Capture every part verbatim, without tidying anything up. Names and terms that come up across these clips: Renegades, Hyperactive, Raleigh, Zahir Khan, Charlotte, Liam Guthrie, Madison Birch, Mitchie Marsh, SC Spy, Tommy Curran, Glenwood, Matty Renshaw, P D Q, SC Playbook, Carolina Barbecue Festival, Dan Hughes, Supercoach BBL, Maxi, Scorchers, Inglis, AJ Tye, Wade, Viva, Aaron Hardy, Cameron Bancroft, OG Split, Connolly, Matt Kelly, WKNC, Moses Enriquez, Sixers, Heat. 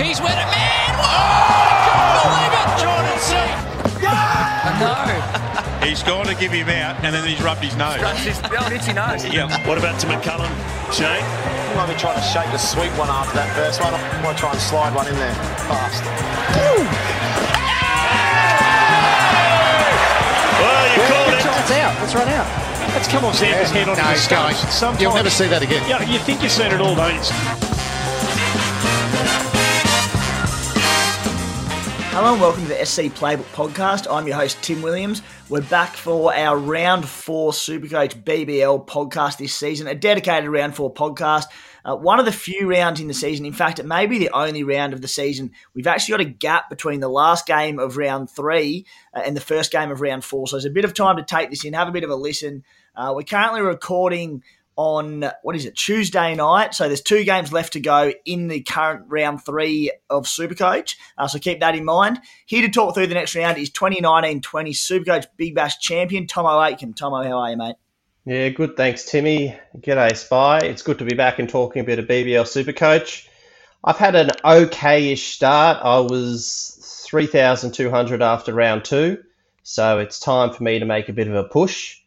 He's with a man! Oh, I can't believe it! Jordan Seaton! Yeah! No! He's gone to give him out, and then he's rubbed his nose. Rubbed his oh, itchy nose. Yeah. What about to McCullum? Shane? He might be trying to shake the sweet one after that first one. I might try and slide one in there fast. Woo! Well, you well, called it. It's out. Let's run out. Let's come on, Sam. His head on no, his going. Sometimes you'll never see that again. Yeah, you think you've seen it all, don't you? Hello and welcome to the S C Playbook podcast. I'm your host, Tim Williams. We're back for our Round four Supercoach B B L podcast this season, a dedicated Round four podcast. Uh, one of the few rounds in the season. In fact, it may be the only round of the season. We've actually got a gap between the last game of Round three uh, and the first game of Round four. So there's a bit of time to take this in, have a bit of a listen. Uh, we're currently recording on, what is it, Tuesday night. So there's two games left to go in the current round three of Supercoach. Uh, so keep that in mind. Here to talk through the next round is twenty nineteen twenty Supercoach Big Bash champion, Thommo Aitken. Thommo, how are you, mate? Yeah, good. Thanks, Timmy. G'day, Spy. It's good to be back and talking a bit of B B L Supercoach. I've had an okay-ish start. I was three thousand two hundred after round two. So it's time for me to make a bit of a push.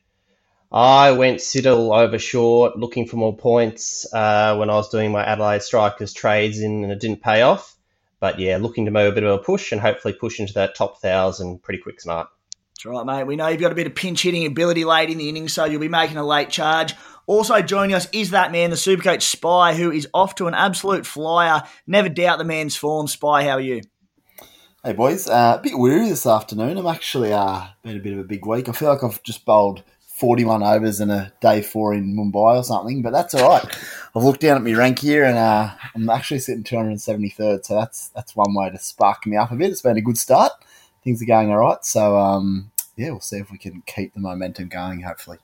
I went Siddle over Short, looking for more points uh, when I was doing my Adelaide Strikers trades in, and it didn't pay off. But yeah, looking to make a bit of a push and hopefully push into that top thousand pretty quick smart. That's right, mate. We know you've got a bit of pinch hitting ability late in the innings, so you'll be making a late charge. Also joining us is that man, the Supercoach Spy, who is off to an absolute flyer. Never doubt the man's form. Spy, how are you? Hey, boys. Uh, a bit weary this afternoon. I'm actually uh, been a bit of a big week. I feel like I've just bowled forty-one overs in a day four in Mumbai or something, but that's all right. I've looked down at my rank here and uh, I'm actually sitting two hundred seventy-third, so that's that's one way to spark me up a bit. It's been a good start. Things are going all right, so um, yeah, we'll see if we can keep the momentum going, hopefully.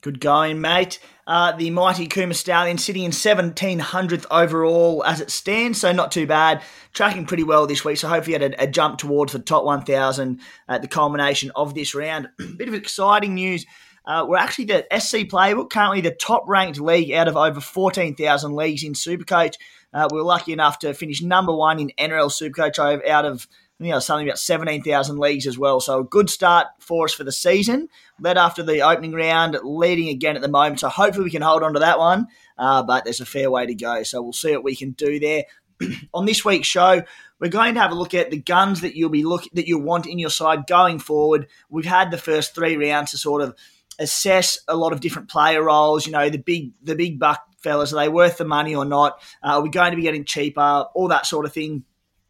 Good going, mate. Uh, the mighty Kuma Stallion sitting in seventeen hundredth overall as it stands, so not too bad. Tracking pretty well this week, so hopefully had a, a jump towards the top one thousand at the culmination of this round. Bit of exciting news. Uh, we're actually the S C Playbook, currently the top-ranked league out of over fourteen thousand leagues in Supercoach. Uh, we were lucky enough to finish number one in N R L Supercoach out of you know, something about seventeen thousand leagues as well. So a good start for us for the season. Led after the opening round, leading again at the moment. So hopefully we can hold on to that one, uh, but there's a fair way to go. So we'll see what we can do there. On this week's show, we're going to have a look at the guns that you'll be look that you'll want in your side going forward. We've had the first three rounds to sort of assess a lot of different player roles, you know, the big the big buck fellas, are they worth the money or not? Uh, are we going to be getting cheaper? All that sort of thing.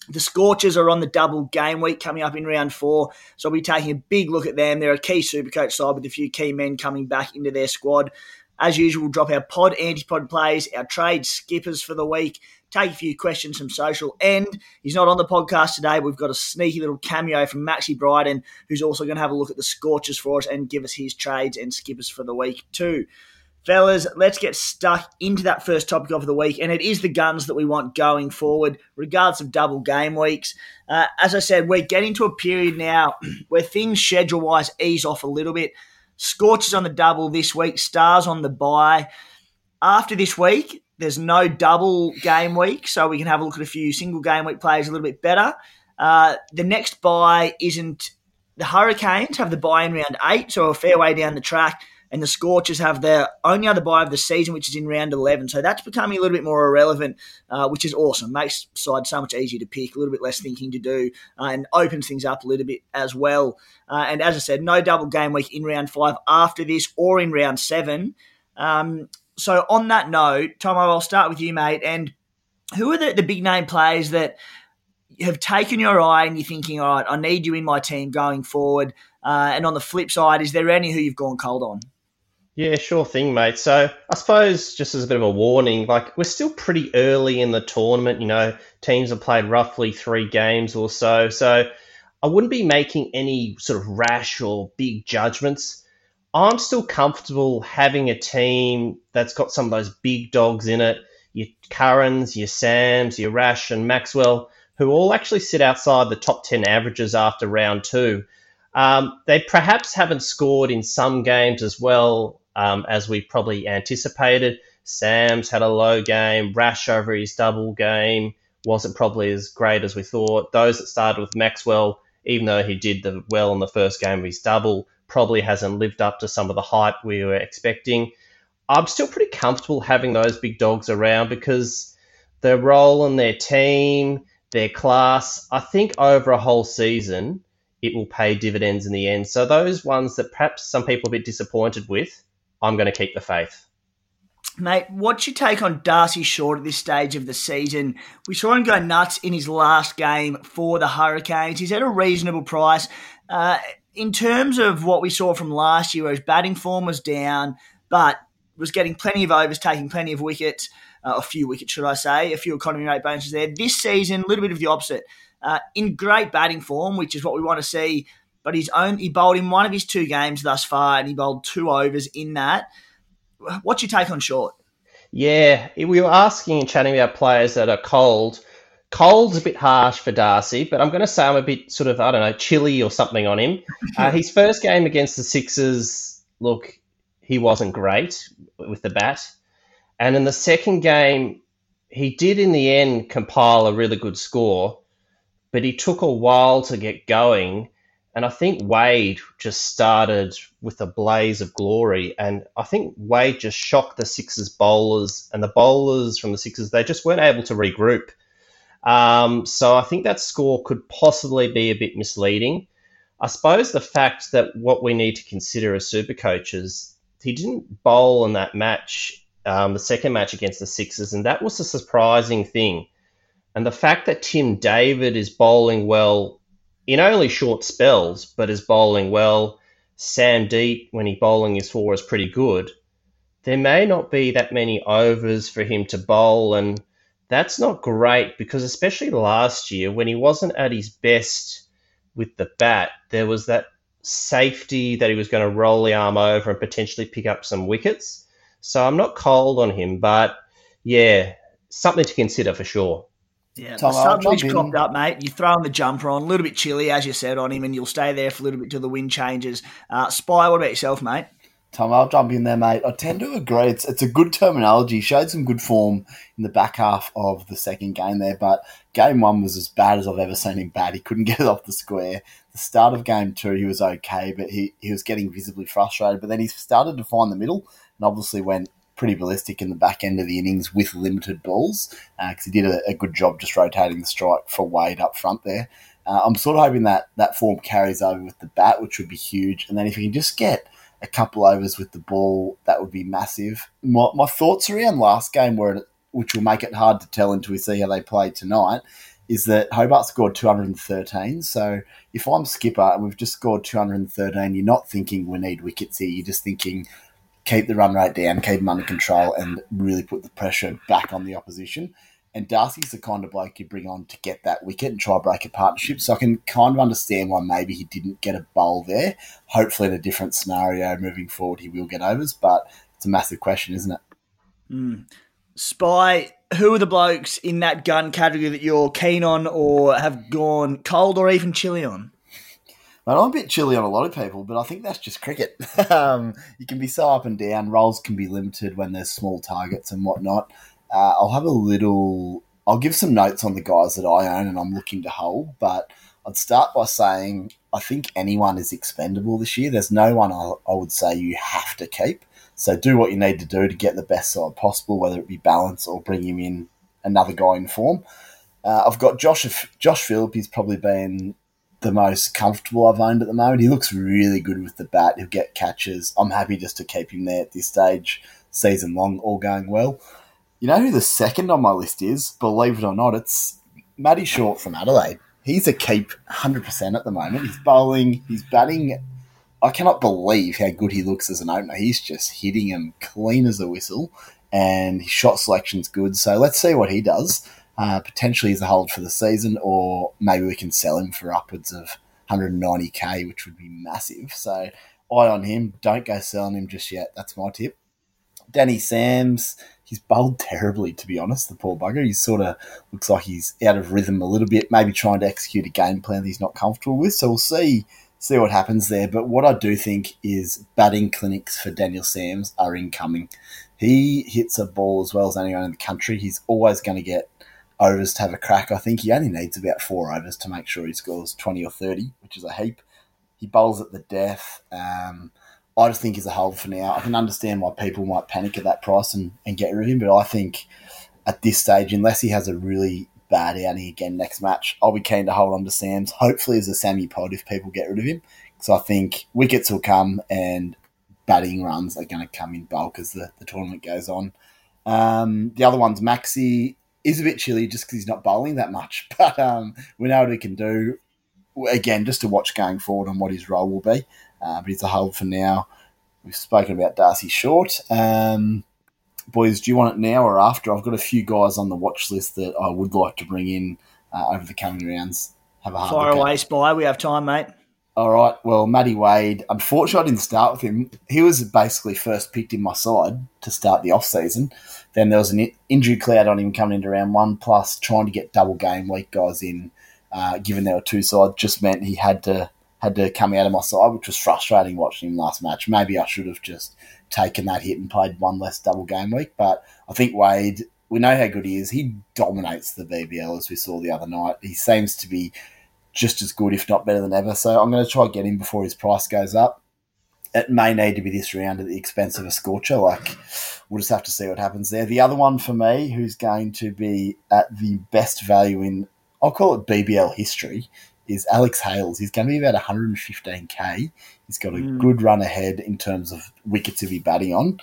The Scorchers are on the double game week coming up in round four, so we'll be taking a big look at them. They're a key Supercoach side with a few key men coming back into their squad. As usual, we'll drop our pod, anti-pod plays, our trade skippers for the week, take a few questions from social, and he's not on the podcast today. We've got a sneaky little cameo from Maxie Bryden, who's also going to have a look at the Scorchers for us and give us his trades and skippers for the week too. Fellas, let's get stuck into that first topic of the week, and it is the guns that we want going forward, regardless of double game weeks. Uh, as I said, we're getting to a period now where things schedule-wise ease off a little bit. Scorchers on the double this week, Stars on the bye. After this week, there's no double game week, so we can have a look at a few single game week players a little bit better. Uh, the next bye isn't – the Hurricanes have the bye in round eight, so a fair way down the track. and the Scorchers have their only other bye of the season, which is in round eleven. So that's becoming a little bit more irrelevant, uh, which is awesome. Makes sides so much easier to pick, a little bit less thinking to do, uh, and opens things up a little bit as well. Uh, and as I said, no double game week in round five after this or in round seven. Um, so on that note, Tomo, I'll start with you, mate. And who are the, the big-name players that have taken your eye and you're thinking, all right, I need you in my team going forward? Uh, and on the flip side, is there any who you've gone cold on? Yeah, sure thing, mate. So I suppose just as a bit of a warning, like we're still pretty early in the tournament. You know, teams have played roughly three games or so. So I wouldn't be making any sort of rash or big judgments. I'm still comfortable having a team that's got some of those big dogs in it, your Currans, your Sams, your Rash and Maxwell, who all actually sit outside the top ten averages after round two. Um, they perhaps haven't scored in some games as well um, as we probably anticipated. Sam's had a low game. Rash over his double game wasn't probably as great as we thought. Those that started with Maxwell, even though he did the well in the first game of his double, probably hasn't lived up to some of the hype we were expecting. I'm still pretty comfortable having those big dogs around because their role and their team, their class, I think over a whole season, it will pay dividends in the end. So those ones that perhaps some people are a bit disappointed with, I'm going to keep the faith. Mate, what's your take on Darcy Short at this stage of the season? We saw him go nuts in his last game for the Hurricanes. He's at a reasonable price. Uh, in terms of what we saw from last year, where his batting form was down, but was getting plenty of overs, taking plenty of wickets, uh, a few wickets, should I say, a few economy rate bonuses there. This season, a little bit of the opposite. Uh, in great batting form, which is what we want to see, but he's own, he bowled in one of his two games thus far, and he bowled two overs in that. What's your take on Short? Yeah, we were asking and chatting about players that are cold. Cold's a bit harsh for Darcy, but I'm going to say I'm a bit sort of, I don't know, chilly or something on him. Uh, his first game against the Sixers, look, he wasn't great with the bat. And in the second game, he did in the end compile a really good score, but he took a while to get going. And I think Wade just started with a blaze of glory. And I think Wade just shocked the Sixers bowlers, and the bowlers from the Sixers, they just weren't able to regroup. Um, so I think that score could possibly be a bit misleading. I suppose the fact that what we need to consider as super coaches, he didn't bowl in that match, um, the second match against the Sixers, and that was a surprising thing. And the fact that Tim David is bowling well in only short spells, but is bowling well, Sam Deet, when he bowling his four, is pretty good. There may not be that many overs for him to bowl, and that's not great because especially last year when he wasn't at his best with the bat, there was that safety that he was going to roll the arm over and potentially pick up some wickets. So I'm not cold on him, but yeah, something to consider for sure. Yeah, Tom, the sun's cropped up, mate. You throw in the jumper on, a little bit chilly, as you said, on him, and you'll stay there for a little bit till the wind changes. Uh, Spy, what about yourself, mate? Tom, I'll jump in there, mate. I tend to agree. It's it's a good terminology. He showed some good form in the back half of the second game there, but game one was as bad as I've ever seen him bat. He couldn't get it off the square. The start of game two, he was okay, but he, he was getting visibly frustrated. But then he started to find the middle and obviously went pretty ballistic in the back end of the innings with limited balls because uh, he did a, a good job just rotating the strike for Wade up front there. Uh, I'm sort of hoping that that form carries over with the bat, which would be huge. And then if he can just get a couple overs with the ball, that would be massive. My, my thoughts around last game, were, which will make it hard to tell until we see how they play tonight, is that Hobart scored two hundred thirteen. So if I'm skipper and we've just scored two hundred thirteen, you're not thinking we need wickets here. You're just thinking keep the run rate down, keep them under control, and really put the pressure back on the opposition. And Darcy's the kind of bloke you bring on to get that wicket and try to break a partnership. So I can kind of understand why maybe he didn't get a bowl there. Hopefully in a different scenario moving forward, he will get overs, but it's a massive question, isn't it? Mm. Spy, who are the blokes in that gun category that you're keen on or have gone cold or even chilly on? Well, I'm a bit chilly on a lot of people, but I think that's just cricket. um, you can be so up and down. Roles can be limited when there's small targets and whatnot. Uh, I'll have a little – I'll give some notes on the guys that I own and I'm looking to hold, but I'd start by saying I think anyone is expendable this year. There's no one I, I would say you have to keep. So do what you need to do to get the best side possible, whether it be balance or bring him in another guy in form. Uh, I've got Josh Josh Philippe. He's probably been the most comfortable I've owned at the moment. He looks really good with the bat. He'll get catches. I'm happy just to keep him there at this stage, season long, all going well. You know who the second on my list is? Believe it or not, it's Matty Short from Adelaide. He's a keep one hundred percent at the moment. He's bowling, he's batting. I cannot believe how good he looks as an opener. He's just hitting him clean as a whistle, and his shot selection's good. So let's see what he does. Uh, potentially he's a hold for the season, or maybe we can sell him for upwards of one hundred ninety K, which would be massive. So eye on him. Don't go selling him just yet. That's my tip. Danny Sams, he's bowled terribly, to be honest, the poor bugger. He sort of looks like he's out of rhythm a little bit, maybe trying to execute a game plan that he's not comfortable with. So we'll see. See what happens there. But what I do think is batting clinics for Daniel Sams are incoming. He hits a ball as well as anyone in the country. He's always going to get overs to have a crack. I think he only needs about four overs to make sure he scores twenty or thirty, which is a heap. He bowls at the death. Um, I just think he's a hold for now. I can understand why people might panic at that price and, and get rid of him, but I think at this stage, unless he has a really bad outing again next match, I'll be keen to hold on to Sams, hopefully as a Sammy pod if people get rid of him, because I think wickets will come and batting runs are going to come in bulk as the, the tournament goes on. Um, the other one's Maxi. He's a bit chilly just because he's not bowling that much, but um, we know what he can do. Again, just to watch going forward on what his role will be, uh, but he's a hold for now. We've spoken about Darcy Short. Um Boys, do you want it now or after? I've got a few guys on the watch list that I would like to bring in uh, over the coming rounds. Have a hard Fire away, Spy. We have time, mate. All right. Well, Matty Wade, unfortunately, I didn't start with him. He was basically first picked in my side to start the off-season. Then there was an injury cloud on him coming into round one, plus trying to get double game week guys in, uh, given there were two sides, just meant he had to had to come out of my side, which was frustrating watching him last match. Maybe I should have just taken that hit and played one less double game week, but I think Wade, we know how good he is. He dominates the B B L, as we saw the other night. He seems to be just as good, if not better than ever, so I'm going to try and get him before his price goes up. It may need to be this round at the expense of a scorcher. Like, we'll just have to see what happens there. The other one for me, who's going to be at the best value in, I'll call it B B L history, is Alex Hales. He's going to be about one hundred fifteen K. He's got a mm. good run ahead in terms of wickets he'll be batting on.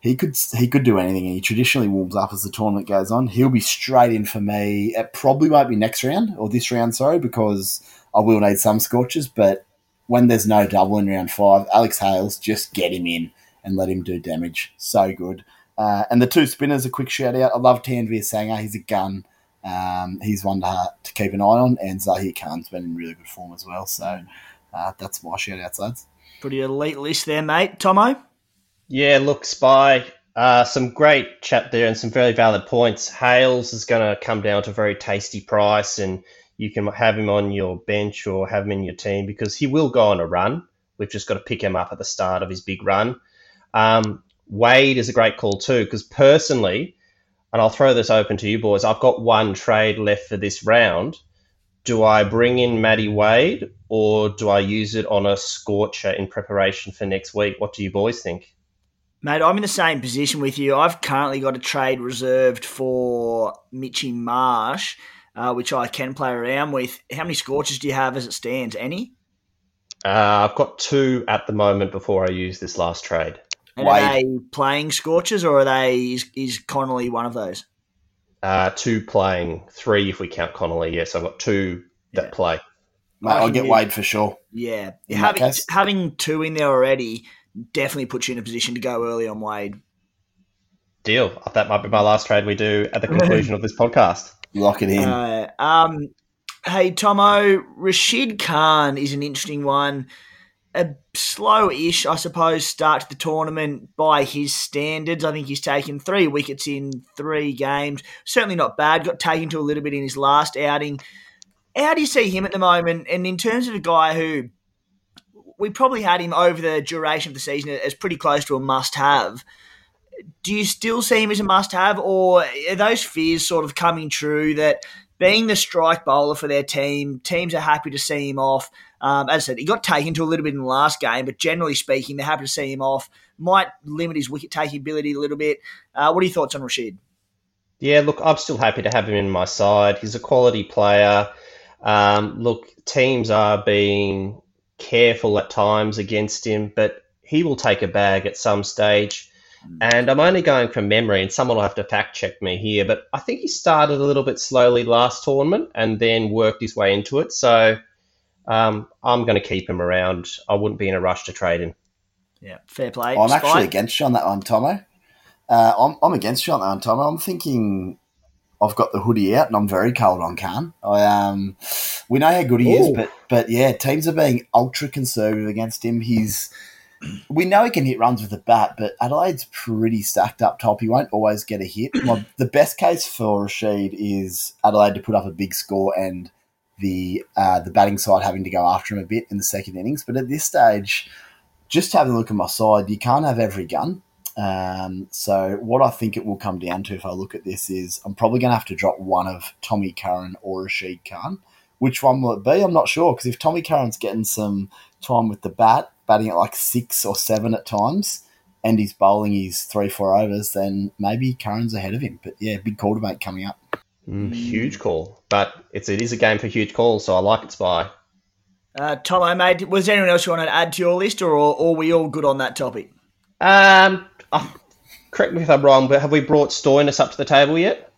He could he could do anything, and he traditionally warms up as the tournament goes on. He'll be straight in for me. It probably won't be next round, or this round, sorry, because I will need some scorches, but when there's no double in round five, Alex Hales, just get him in and let him do damage. So good. Uh, and the two spinners, a quick shout-out. I love Tanvir Sanger. He's a gun. Um, he's one to, to keep an eye on, and Zahir Khan's been in really good form as well. So uh, that's my shout-out, lads. Pretty elite list there, mate. Tomo? Yeah, look, Spy, uh, some great chat there and some very valid points. Hales is going to come down to a very tasty price, and you can have him on your bench or have him in your team because he will go on a run. We've just got to pick him up at the start of his big run. Um, Wade is a great call too because personally, and I'll throw this open to you boys. I've got one trade left for this round. Do I bring in Matty Wade or do I use it on a scorcher in preparation for next week? What do you boys think? Mate, I'm in the same position with you. I've currently got a trade reserved for Mitchie Marsh, uh, which I can play around with. How many scorchers do you have as it stands? Any? Uh, I've got two at the moment before I use this last trade. And are they playing scorchers, or are they is, is Connolly one of those? Uh, two playing, three if we count Connolly. Yes, I've got two that yeah. play. Mate, I'll get Wade for sure. Yeah, having having two in there already definitely puts you in a position to go early on Wade. Deal. That might be my last trade we do at the conclusion of this podcast. Lock it in. Uh, um, hey Tomo, Rashid Khan is an interesting one. A slow-ish, I suppose, start to the tournament by his standards. I think he's taken three wickets in three games. Certainly not bad. Got taken to a little bit in his last outing. How do you see him at the moment? And in terms of a guy who we probably had him over the duration of the season as pretty close to a must-have, do you still see him as a must-have, or are those fears sort of coming true that being the strike bowler for their team. Teams are happy to see him off. Um, as I said, he got taken to a little bit in the last game, but generally speaking, they're happy to see him off. Might limit his wicket-taking ability a little bit. Uh, what are your thoughts on Rashid? Yeah, look, I'm still happy to have him in my side. He's a quality player. Um, look, teams are being careful at times against him, but he will take a bag at some stage. And I'm only going from memory, and someone will have to fact-check me here, but I think he started a little bit slowly last tournament and then worked his way into it. So um, I'm going to keep him around. I wouldn't be in a rush to trade him. Yeah, fair play. I'm Spy. actually against you on that one, Tomo. Uh, I'm, I'm against you on that one, Tomo. I'm thinking I've got the hoodie out and I'm very cold on Khan. I, um, we know how good he Ooh. is, but, but, yeah, teams are being ultra-conservative against him. He's... We know he can hit runs with the bat, but Adelaide's pretty stacked up top. He won't always get a hit. My, the best case for Rashid is Adelaide to put up a big score and the uh, the batting side having to go after him a bit in the second innings. But at this stage, just having a look at my side, you can't have every gun. Um, so what I think it will come down to if I look at this is I'm probably going to have to drop one of Tommy Curran or Rashid Khan. Which one will it be? I'm not sure, because if Tommy Curran's getting some time with the bat, batting at like six or seven at times, and he's bowling his three, four overs, then maybe Curran's ahead of him. But yeah, big call to make coming up. Mm, huge call. But it's, it is a game for huge calls, so I like it, Spy. Uh, Tomo, mate, was there anyone else you want to add to your list, or, or, or are we all good on that topic? Um, oh, correct me if I'm wrong, but have we brought Stoinis up to the table yet?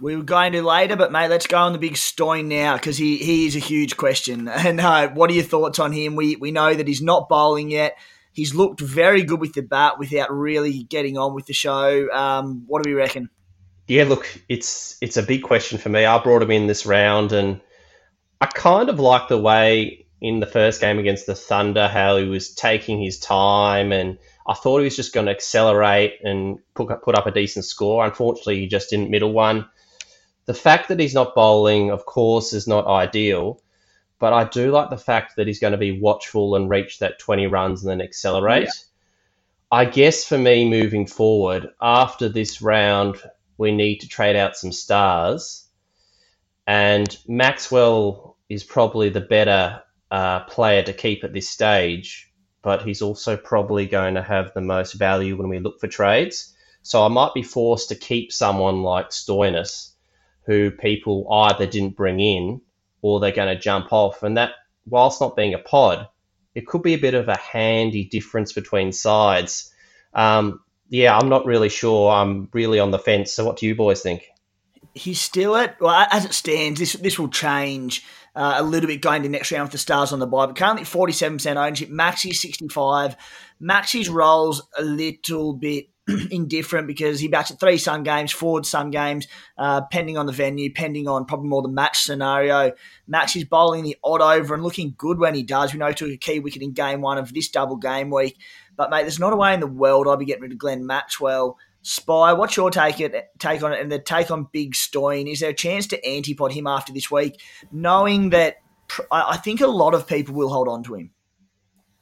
We were going to later, but, mate, let's go on the big Stoin now, because he, he is a huge question. And uh, what are your thoughts on him? We we know that he's not bowling yet. He's looked very good with the bat without really getting on with the show. Um, what do we reckon? Yeah, look, it's it's a big question for me. I brought him in this round, and I kind of like the way in the first game against the Thunder how he was taking his time, and I thought he was just going to accelerate and put up, put up a decent score. Unfortunately, he just didn't middle one. The fact that he's not bowling, of course, is not ideal, but I do like the fact that he's going to be watchful and reach that twenty runs and then accelerate. Yeah. I guess for me, moving forward, after this round, we need to trade out some stars, and Maxwell is probably the better uh, player to keep at this stage, but he's also probably going to have the most value when we look for trades. So I might be forced to keep someone like Stoinis, who people either didn't bring in or they're going to jump off. And that, whilst not being a pod, it could be a bit of a handy difference between sides. Um, yeah, I'm not really sure. I'm really on the fence. So what do you boys think? He's still at, well, as it stands, this this will change uh, a little bit going to next round with the Stars on the bye. But currently forty-seven percent ownership, Maxi sixty-five. Maxi's role's a little bit indifferent because he bats at three Sun games, forward Sun games, uh, pending on the venue, pending on probably more the match scenario. Max is bowling the odd over and looking good when he does. We know he took a key wicket in game one of this double game week. But, mate, there's not a way in the world I'll be getting rid of Glenn Maxwell. Spy, what's your take it take on it and the take on Big Stoin? Is there a chance to antipod him after this week, knowing that pr- I think a lot of people will hold on to him?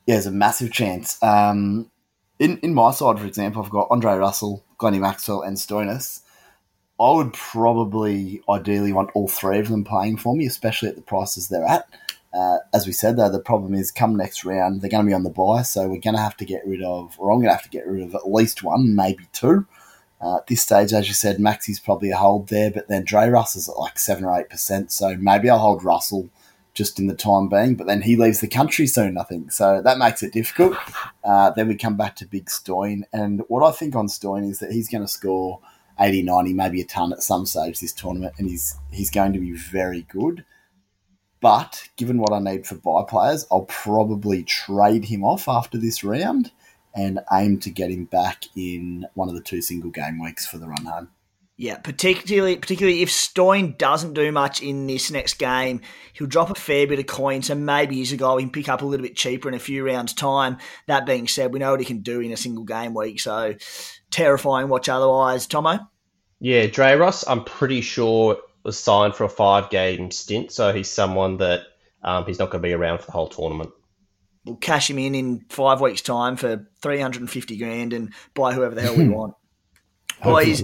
Yeah, there's a massive chance. Um In in my side, for example, I've got Andre Russell, Glennie Maxwell and Stoinis. I would probably ideally want all three of them playing for me, especially at the prices they're at. Uh, as we said, though, the problem is come next round, they're going to be on the buy, so we're going to have to get rid of, or I'm going to have to get rid of at least one, maybe two. Uh, at this stage, as you said, Maxi's probably a hold there, but then Dre Russell's at like seven or eight percent, so maybe I'll hold Russell just in the time being, but then he leaves the country soon, I think. So that makes it difficult. Uh, then we come back to Big Stoin, and what I think on Stoin is that he's going to score eighty, ninety, maybe a ton at some stage this tournament, and he's he's going to be very good. But given what I need for buy players, I'll probably trade him off after this round and aim to get him back in one of the two single game weeks for the run home. Yeah, particularly particularly if Stoin doesn't do much in this next game, he'll drop a fair bit of coin, so maybe he's a guy we can pick up a little bit cheaper in a few rounds' time. That being said, we know what he can do in a single game week, so terrifying watch otherwise. Tomo? Yeah, Dre Ross, I'm pretty sure, was signed for a five-game stint, so he's someone that um, he's not going to be around for the whole tournament. We'll cash him in in five weeks' time for three hundred fifty grand and buy whoever the hell we want. Boys...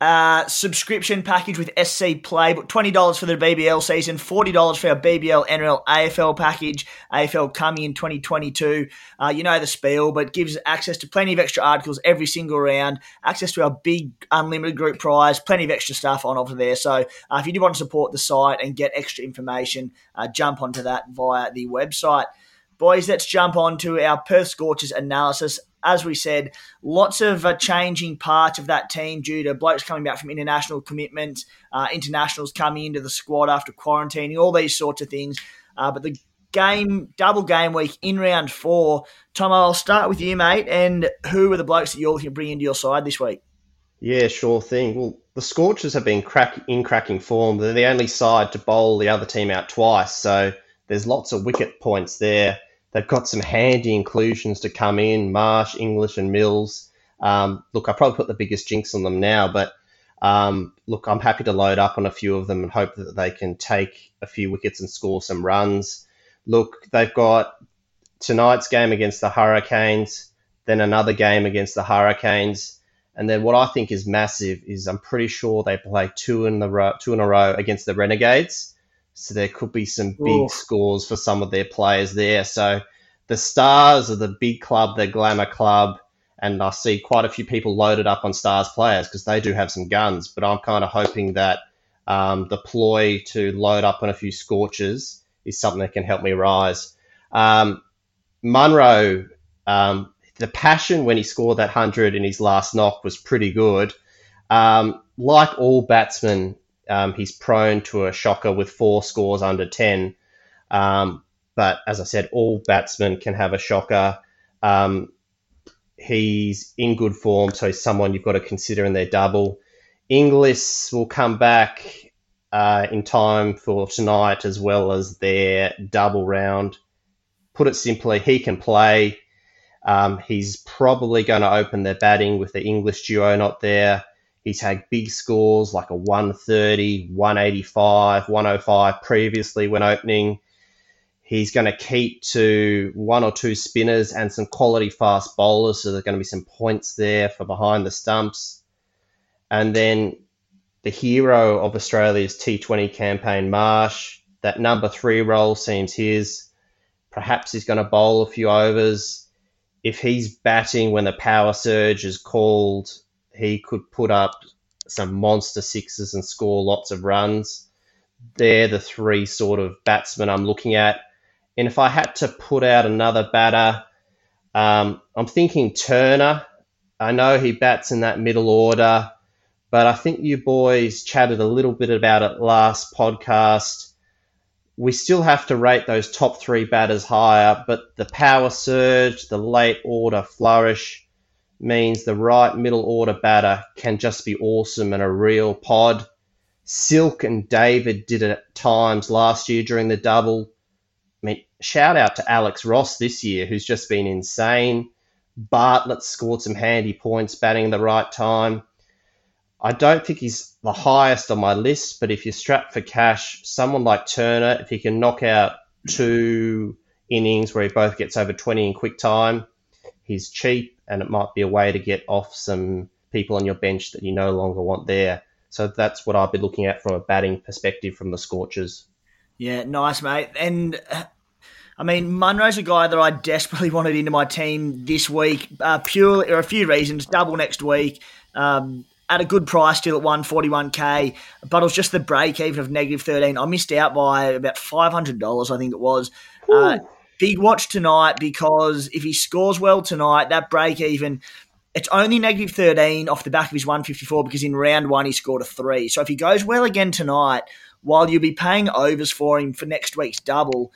Uh, subscription package with S C Playbook, twenty dollars for their B B L season, forty dollars for our B B L, N R L, A F L package. A F L coming in twenty twenty-two. Uh, you know the spiel, but gives access to plenty of extra articles every single round, access to our big unlimited group prize, plenty of extra stuff on offer there. So uh, if you do want to support the site and get extra information, uh, jump onto that via the website. Boys, let's jump on to our Perth Scorchers analysis. As we said, lots of uh, changing parts of that team due to blokes coming back from international commitments, uh, internationals coming into the squad after quarantining, all these sorts of things. Uh, but the game, double game week in round four, Tom, I'll start with you, mate. And who are the blokes that you're looking to bring into your side this week? Yeah, sure thing. Well, the Scorchers have been crack- in cracking form. They're the only side to bowl the other team out twice. So there's lots of wicket points there. They've got some handy inclusions to come in, Marsh, English and Mills. Um, look, I probably put the biggest jinx on them now, but um, look, I'm happy to load up on a few of them and hope that they can take a few wickets and score some runs. Look, they've got tonight's game against the Hurricanes, then another game against the Hurricanes, and then what I think is massive is I'm pretty sure they play two in the row, two in a row against the Renegades. So there could be some big Ooh. scores for some of their players there. So the Stars are the big club, the glamour club, and I see quite a few people loaded up on Stars players because they do have some guns. But I'm kind of hoping that um, the ploy to load up on a few Scorchers is something that can help me rise. Um, Munro, um, the passion when he scored that hundred in his last knock was pretty good. Um, like all batsmen, Um, he's prone to a shocker with four scores under ten. Um, but as I said, all batsmen can have a shocker. Um, he's in good form, so he's someone you've got to consider in their double. Inglis will come back uh, in time for tonight as well as their double round. Put it simply, he can play. Um, he's probably going to open their batting with the English duo not there. He's had big scores like a one thirty, one eighty-five, one oh five previously when opening. He's going to keep to one or two spinners and some quality fast bowlers, so there's going to be some points there for behind the stumps. And then the hero of Australia's T twenty campaign, Marsh, that number three role seems his. Perhaps he's going to bowl a few overs. If he's batting when the power surge is called, he could put up some monster sixes and score lots of runs. They're the three sort of batsmen I'm looking at. And if I had to put out another batter, um, I'm thinking Turner. I know he bats in that middle order, but I think you boys chatted a little bit about it last podcast. We still have to rate those top three batters higher, but the power surge, the late order flourish, means the right middle order batter can just be awesome and a real pod. Silk and David did it at times last year during the double. I mean, shout out to Alex Ross this year, who's just been insane. Bartlett scored some handy points batting the right time. I don't think he's the highest on my list, but if you're strapped for cash, someone like Turner, if he can knock out two innings where he both gets over twenty in quick time, he's cheap. And it might be a way to get off some people on your bench that you no longer want there. So that's what I've been looking at from a batting perspective from the Scorchers. Yeah, nice, mate. And, uh, I mean, Munro's a guy that I desperately wanted into my team this week, uh, purely for a few reasons, double next week, um, at a good price still at one forty-one K, but it was just the break even of negative thirteen. I missed out by about five hundred dollars, I think it was. Big watch tonight because if he scores well tonight, that break even, it's only negative thirteen off the back of his one fifty-four because in round one he scored a three. So if he goes well again tonight, while you'll be paying overs for him for next week's double,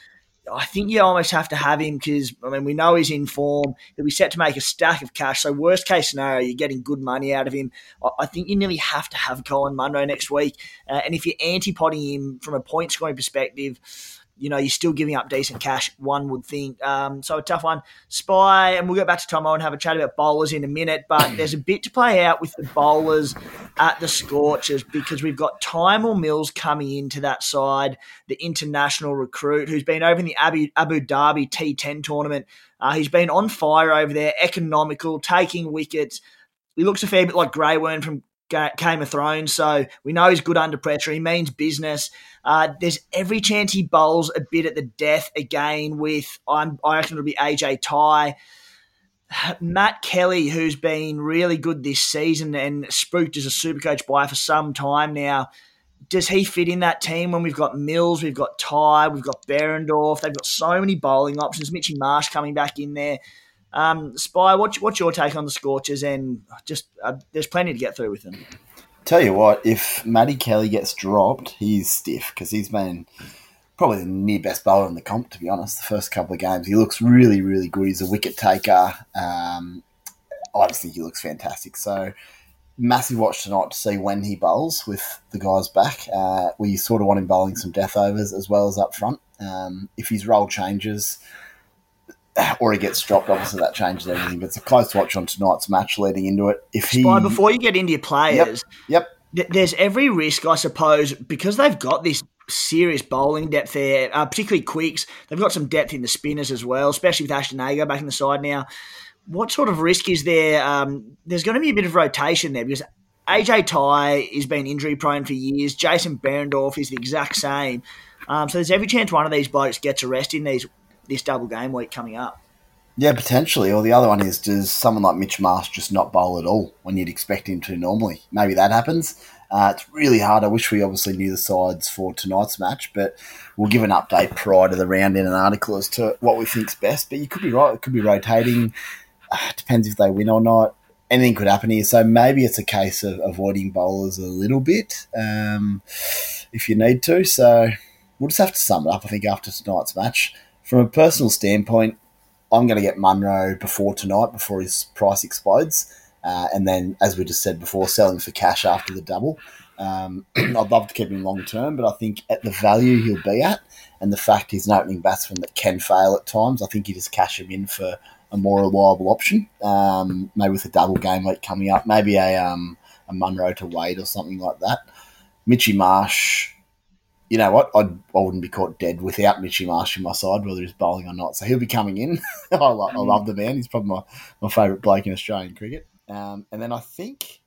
I think you almost have to have him because, I mean, we know he's in form. He'll be set to make a stack of cash. So worst case scenario, you're getting good money out of him. I think you nearly have to have Colin Munro next week. Uh, and if you're anti-potting him from a point-scoring perspective, you know, you're still giving up decent cash, one would think. Um, so a tough one. Spy, and we'll get back to Tomo and have a chat about bowlers in a minute, but there's a bit to play out with the bowlers at the Scorchers because we've got Tymal Mills coming into that side, the international recruit who's been over in the Abu, Abu Dhabi T ten tournament. Uh, he's been on fire over there, economical, taking wickets. He looks a fair bit like Grey Worm from Game of Thrones, so we know he's good under pressure. He means business. Uh, there's every chance he bowls a bit at the death again with, I'm, I reckon it'll be A J Tye. Matt Kelly, who's been really good this season and spooked as a Supercoach buy for some time now, does he fit in that team when we've got Mills, we've got Tye, we've got Behrendorff? They've got so many bowling options. Mitchie Marsh coming back in there. Um, Spy, what's, what's your take on the Scorchers? And just uh, there's plenty to get through with them. Tell you what, if Matty Kelly gets dropped, he's stiff because he's been probably the near best bowler in the comp, to be honest, the first couple of games. He looks really, really good. He's a wicket taker. Um, I just think he looks fantastic. So massive watch tonight to see when he bowls with the guys back. Uh, we sort of want him bowling some death overs as well as up front. Um, if his role changes or he gets dropped, obviously that changes everything. But it's a close watch on tonight's match leading into it. If he, Spy, before you get into your players, yep, yep. Th- there's every risk, I suppose, because they've got this serious bowling depth there, uh, particularly quicks. They've got some depth in the spinners as well, especially with Ashton Agar back in the side now. What sort of risk is there? Um, there's going to be a bit of rotation there because A J Tye has been injury-prone for years. Jason Behrendorff is the exact same. Um, so there's every chance one of these blokes gets a rest in these this double game week coming up. Yeah, potentially. Or the other one is, does someone like Mitch Marsh just not bowl at all when you'd expect him to normally? Maybe that happens. Uh, it's really hard. I wish we obviously knew the sides for tonight's match, but we'll give an update prior to the round in an article as to what we think's best. But you could be right. It could be rotating. Uh, depends if they win or not. Anything could happen here. So maybe it's a case of avoiding bowlers a little bit um, if you need to. So we'll just have to sum it up, I think, after tonight's match. From a personal standpoint, I'm going to get Munro before tonight, before his price explodes. Uh, and then, as we just said before, selling for cash after the double. Um, I'd love to keep him long-term, but I think at the value he'll be at and the fact he's an opening batsman that can fail at times, I think you just cash him in for a more reliable option, um, maybe with a double game week coming up, maybe a, um, a Munro to Wade or something like that. Mitchie Marsh... You know what? I'd, I wouldn't be caught dead without Mitchie Marsh in my side, whether he's bowling or not. So he'll be coming in. I, love, I love the man. He's probably my, my favourite bloke in Australian cricket. Um, and then I think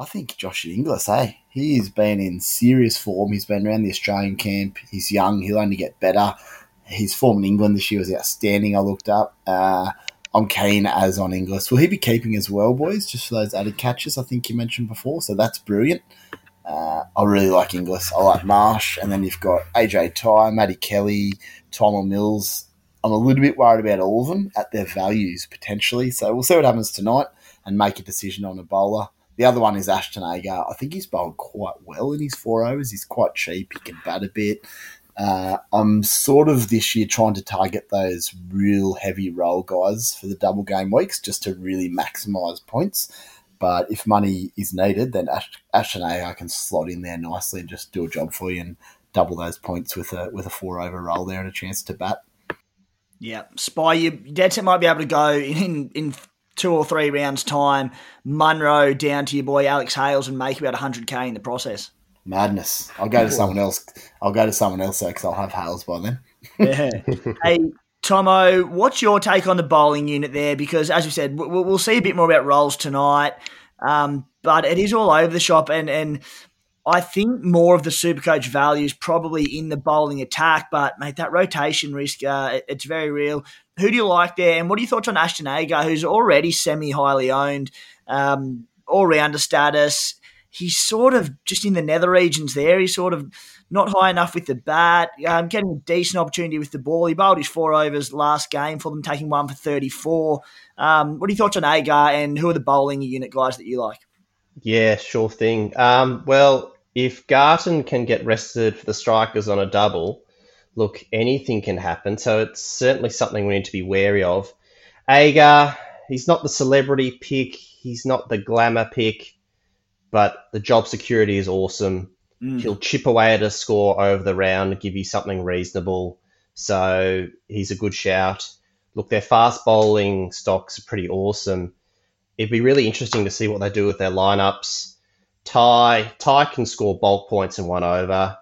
I think Josh Inglis, hey, he's been in serious form. He's been around the Australian camp. He's young. He'll only get better. His form in England this year was outstanding, I looked up. Uh, I'm keen as on Inglis. Will he be keeping as well, boys, just for those added catches I think you mentioned before? So that's brilliant. Uh, I really like Inglis. I like Marsh. And then you've got A J Tye, Matty Kelly, Tymal Mills. I'm a little bit worried about all of them at their values, potentially. So we'll see what happens tonight and make a decision on a bowler. The other one is Ashton Agar. I think he's bowled quite well in his four overs. He's quite cheap. He can bat a bit. Uh, I'm sort of this year trying to target those real heavy roll guys for the double game weeks just to really maximise points. But if money is needed, then Ashton Agar can slot in there nicely and just do a job for you and double those points with a with a four-over roll there and a chance to bat. Yeah. Spy, you Deadset might be able to go in, in two or three rounds' time, Munro down to your boy Alex Hales and make about one hundred K in the process. Madness. I'll go to someone else. I'll go to someone else though because I'll have Hales by then. Yeah. Hey, Thommo, what's your take on the bowling unit there? Because, as you said, we'll, we'll see a bit more about rolls tonight, um, but it is all over the shop, and, and I think more of the Supercoach value is probably in the bowling attack, but, mate, that rotation risk, uh, it, it's very real. Who do you like there, and what are your thoughts on Ashton Agar, who's already semi-highly owned, um, all-rounder status? He's sort of just in the nether regions there. He's sort of... not high enough with the bat, um, getting a decent opportunity with the ball. He bowled his four overs last game for them, taking one for thirty-four. Um, what are your thoughts on Agar and who are the bowling unit guys that you like? Yeah, sure thing. Um, well, if Garton can get rested for the Strikers on a double, look, anything can happen. So it's certainly something we need to be wary of. Agar, he's not the celebrity pick. He's not the glamour pick, but the job security is awesome. He'll chip away at a score over the round, give you something reasonable. So he's a good shout. Look, their fast bowling stocks are pretty awesome. It'd be really interesting to see what they do with their lineups. Ty, Ty can score bulk points in one over.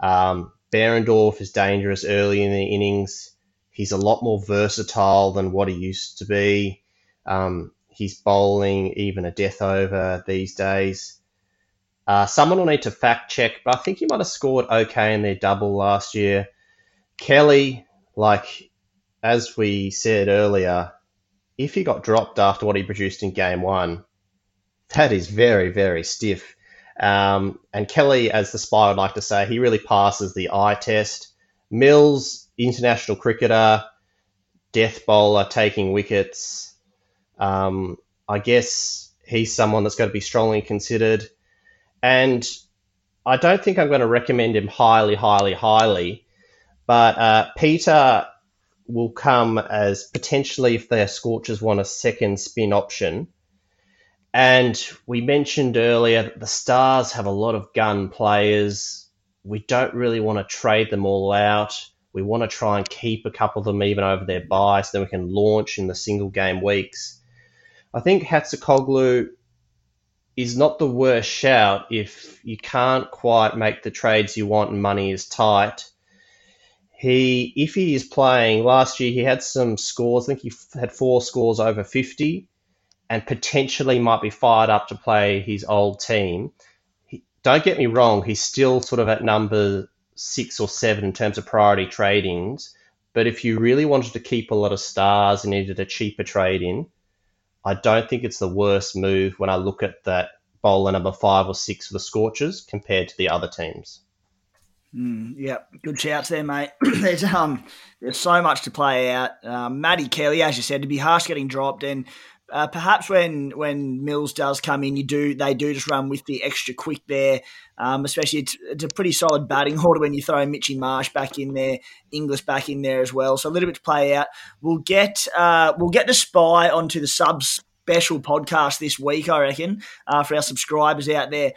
Um, Behrendorff is dangerous early in the innings. He's a lot more versatile than what he used to be. Um, he's bowling even a death over these days. Uh, someone will need to fact check, but I think he might have scored okay in their double last year. Kelly, like as we said earlier, if he got dropped after what he produced in game one, that is very, very stiff. Um, and Kelly, as the spy would like to say, he really passes the eye test. Mills, international cricketer, death bowler, taking wickets. Um, I guess he's someone that's going to be strongly considered. And I don't think I'm going to recommend him highly, highly, highly. But uh, Peter will come as potentially if their Scorchers want a second spin option. And we mentioned earlier that the Stars have a lot of gun players. We don't really want to trade them all out. We want to try and keep a couple of them even over their bye so then we can launch in the single game weeks. I think Hatsukoglu is not the worst shout if you can't quite make the trades you want and money is tight. He, if he is playing, last year he had some scores. I think he had four scores over fifty and potentially might be fired up to play his old team. He, don't get me wrong, he's still sort of at number six or seven in terms of priority tradings. But if you really wanted to keep a lot of Stars and needed a cheaper trade in, I don't think it's the worst move when I look at that bowler number five or six for the Scorchers compared to the other teams. Mm, yeah, good shouts there, mate. there's um, there's so much to play out. Um, Matty Kelly, as you said, to be harsh getting dropped, and uh, perhaps when when Mills does come in, you do they do just run with the extra quick there. Um, especially it's, it's a pretty solid batting order when you throw Mitchie Marsh back in there, Inglis back in there as well. So a little bit to play out. We'll get uh, we'll get the spy onto the subs special podcast this week, I reckon, uh, for our subscribers out there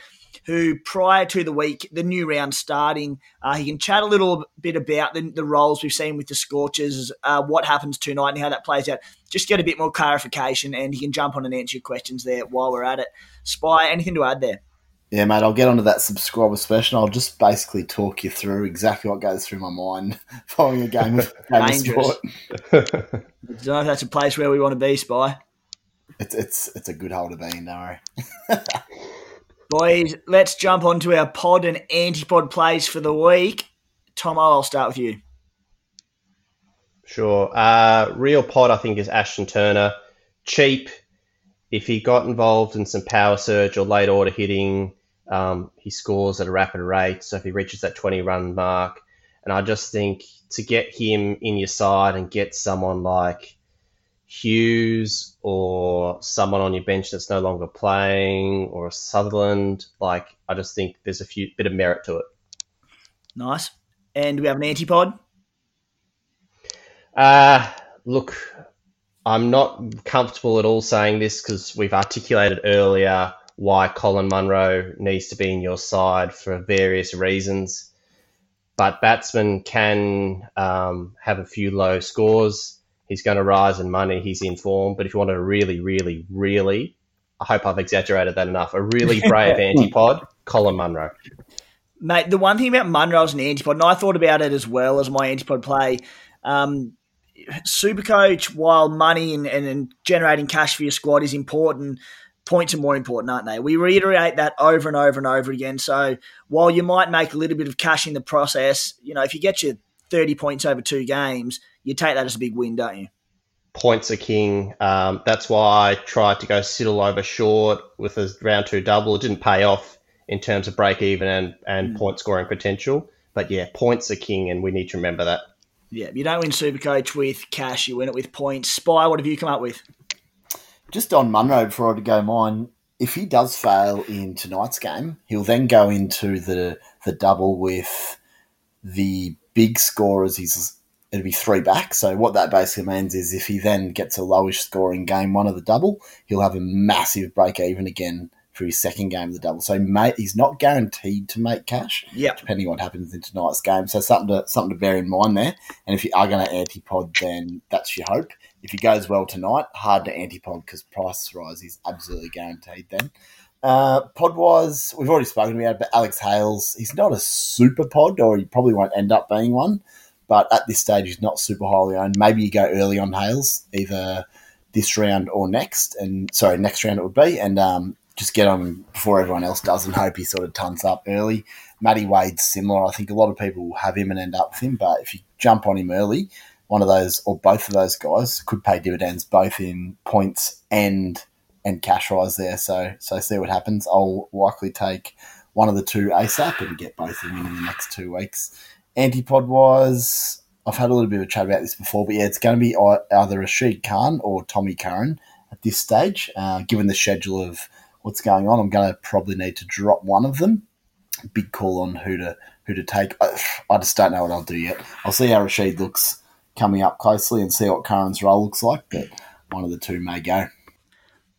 who prior to the week, the new round starting, uh, he can chat a little bit about the, the roles we've seen with the Scorchers, uh, what happens tonight and how that plays out. Just get a bit more clarification and he can jump on and answer your questions there while we're at it. Spy, anything to add there? Yeah, mate, I'll get onto that subscriber special. I'll just basically talk you through exactly what goes through my mind following a game of, game of sport. I don't know if that's a place where we want to be, Spy. It's it's it's a good hole to be in, don't worry. Boys, let's jump on to our pod and antipod plays for the week. Tom, I'll start with you. Sure. Uh, real pod, I think, is Ashton Turner. Cheap. If he got involved in some power surge or late order hitting, um, he scores at a rapid rate. So if he reaches that twenty-run mark, and I just think to get him in your side and get someone like Hughes or someone on your bench that's no longer playing or Sutherland, like I just think there's a few bit of merit to it. Nice. And do we have an antipod? Uh, look, I'm not comfortable at all saying this because we've articulated earlier why Colin Munro needs to be in your side for various reasons. But batsmen can um, have a few low scores. He's going to rise in money. He's in form. But if you want to really, really, really, I hope I've exaggerated that enough, a really brave antipod, Colin Munro. Mate, the one thing about Munro as an antipod, and I thought about it as well as my antipod play, um, Supercoach, while money and, and, and generating cash for your squad is important, points are more important, aren't they? We reiterate that over and over and over again. So while you might make a little bit of cash in the process, you know, if you get your thirty points over two games, you take that as a big win, don't you? Points are king. Um, that's why I tried to go Siddle over Short with a round two double. It didn't pay off in terms of break even and, and mm. point scoring potential. But yeah, points are king and we need to remember that. Yeah, you don't win Supercoach with cash, you win it with points. Spy, what have you come up with? Just on Munro before I go mine, if he does fail in tonight's game, he'll then go into the the double with the big scorers. He's, it'll be three back. So what that basically means is if he then gets a lowish score in game one of the double, he'll have a massive break even again for his second game of the double. So mate, he's not guaranteed to make cash, yep, depending on what happens in tonight's game. So something to something to bear in mind there. And if you are going to antipod, then that's your hope. If he goes well tonight, hard to antipod because price rise is absolutely guaranteed then. Uh, pod-wise, we've already spoken about it, but Alex Hales, he's not a super pod, or he probably won't end up being one. But at this stage, he's not super highly owned. Maybe you go early on Hales, either this round or next. and Sorry, next round it would be. And um, just get on him before everyone else does and hope he sort of tons up early. Matty Wade's similar. I think a lot of people will have him and end up with him, but if you jump on him early, one of those or both of those guys could pay dividends both in points and and cash rise there. So so see what happens. I'll likely take one of the two ASAP and get both of them in the next two weeks. Antipod-wise, I've had a little bit of a chat about this before, but yeah, it's going to be either Rashid Khan or Tommy Curran at this stage. Uh, given the schedule of what's going on, I'm going to probably need to drop one of them. Big call on who to who to take. I, I just don't know what I'll do yet. I'll see how Rashid looks coming up closely and see what Curran's role looks like, but one of the two may go.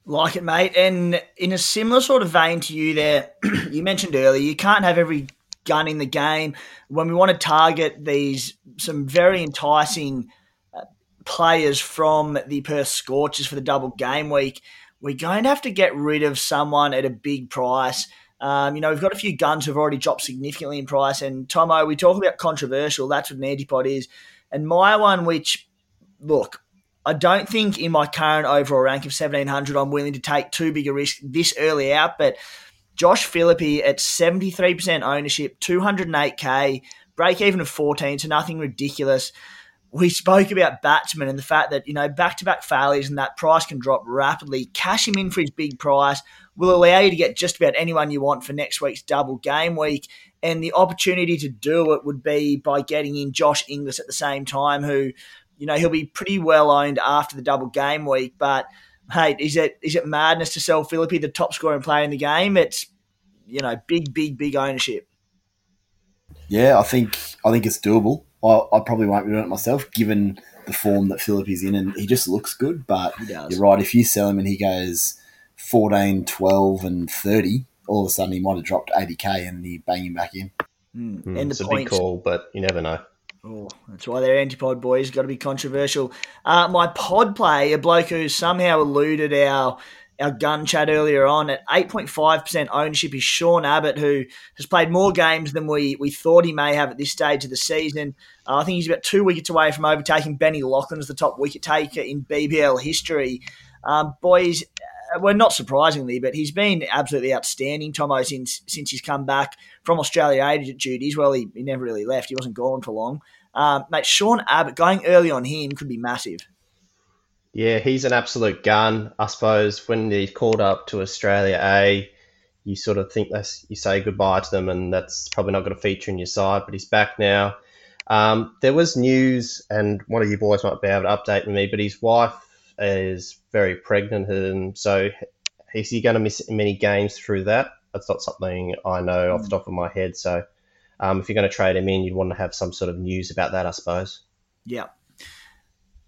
Like it, mate. And in a similar sort of vein to you there, you mentioned earlier, you can't have every gun in the game. When we want to target these some very enticing uh, players from the Perth Scorchers for the double game week, we're going to have to get rid of someone at a big price. Um, you know, we've got a few guns who've already dropped significantly in price. And, Tomo, we talk about controversial. That's what an antipod is. And my one, which, look, I don't think in my current overall rank of seventeen hundred I'm willing to take too big a risk this early out, but Josh Philippe at seventy-three percent ownership, two hundred eight K, break even of fourteen, so nothing ridiculous. We spoke about batsmen and the fact that, you know, back-to-back failures and that price can drop rapidly. Cash him in for his big price will allow you to get just about anyone you want for next week's double game week, and the opportunity to do it would be by getting in Josh Inglis at the same time, who, you know, he'll be pretty well owned after the double game week, but hey, is it is it madness to sell Philippi, the top scoring player in the game? It's, you know, big, big, big ownership. Yeah, I think I think it's doable. I, I probably won't be doing it myself, given the form that Philippi's in, and he just looks good. But you're right, if you sell him and he goes fourteen, twelve, and thirty, all of a sudden he might have dropped eighty K and you bang him back in. Mm. Mm, and the it's points. A big call, but you never know. Oh, that's why they're antipod boys. Got to be controversial. Uh, my pod play, a bloke who somehow eluded our our gun chat earlier on at eight point five percent ownership, is Sean Abbott, who has played more games than we we thought he may have at this stage of the season. Uh, I think he's about two wickets away from overtaking Benny Loughran as the top wicket taker in B B L history. Um, boys, well, not surprisingly, but he's been absolutely outstanding, Tomo, since since he's come back from Australia A duties. Well, he, he never really left. He wasn't gone for long. Um, mate, Sean Abbott, going early on him could be massive. Yeah, he's an absolute gun. I suppose when he's called up to Australia A, you sort of think that's, you say goodbye to them, and that's probably not going to feature in your side, but he's back now. Um, there was news, and one of you boys might be able to update me, but his wife is very pregnant, and so is he going to miss many games through that? That's not something I know off the top of my head, so um, if you're going to trade him in, you'd want to have some sort of news about that, I suppose. Yeah.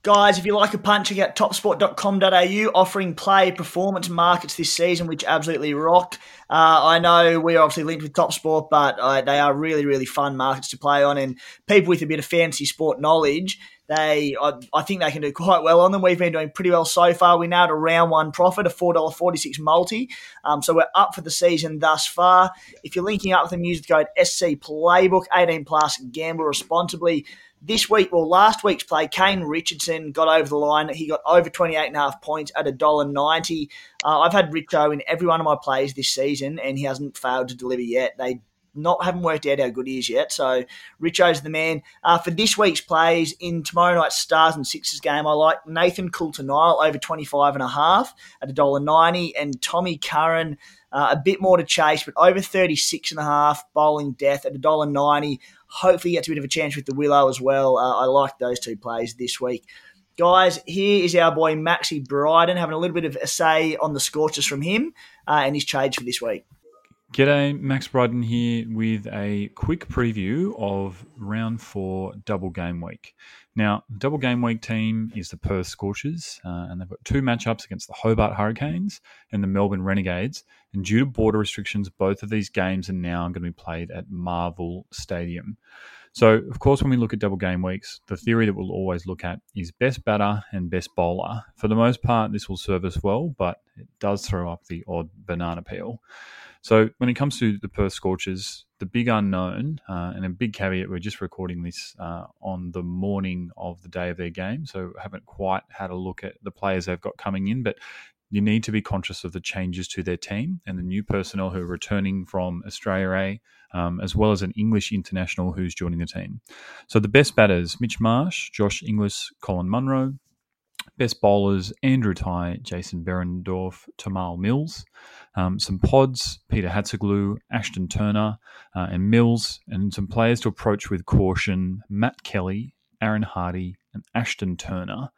Guys, if you like a punch, check out topsport dot com dot a u, offering play performance markets this season, which absolutely rock. Uh, I know we're obviously linked with TopSport, but uh, they are really, really fun markets to play on. And people with a bit of fancy sport knowledge, they I, I think they can do quite well on them. We've been doing pretty well so far. We're now at a round one profit, a four dollars forty-six multi. Um, so we're up for the season thus far. If you're linking up with them, use the code S C Playbook, eighteen plus, gamble responsibly. This week, well, last week's play, Kane Richardson got over the line. He got over twenty-eight point five points at one dollar ninety. Uh, I've had Richo in every one of my plays this season, and he hasn't failed to deliver yet. They not haven't worked out how good he is yet, so Richo's the man. Uh, for this week's plays, in tomorrow night's Stars and Sixers game, I like Nathan Coulter-Nile over twenty-five point five at one dollar ninety, and Tommy Curran, uh, a bit more to chase, but over thirty-six point five, bowling death at one dollar ninety. Hopefully he gets a bit of a chance with the Willow as well. Uh, I like those two plays this week. Guys, here is our boy Maxie Bryden having a little bit of a say on the Scorchers from him uh, and his trades for this week. G'day, Max Bryden here with a quick preview of round four double game week. Now, double game week team is the Perth Scorchers, uh, and they've got two matchups against the Hobart Hurricanes and the Melbourne Renegades. And due to border restrictions, both of these games are now going to be played at Marvel Stadium. So, of course, when we look at double game weeks, the theory that we'll always look at is best batter and best bowler. For the most part, this will serve us well, but it does throw up the odd banana peel. So when it comes to the Perth Scorchers, the big unknown, uh, and a big caveat, we're just recording this uh, on the morning of the day of their game, so haven't quite had a look at the players they've got coming in, but you need to be conscious of the changes to their team and the new personnel who are returning from Australia A, um, as well as an English international who's joining the team. So the best batters, Mitch Marsh, Josh Inglis, Colin Munro. Best bowlers, Andrew Tye, Jason Behrendorff, Tymal Mills. Um, some pods, Peter Hatziglu, Ashton Turner uh, and Mills. And some players to approach with caution, Matt Kelly, Aaron Hardy and Ashton Turner.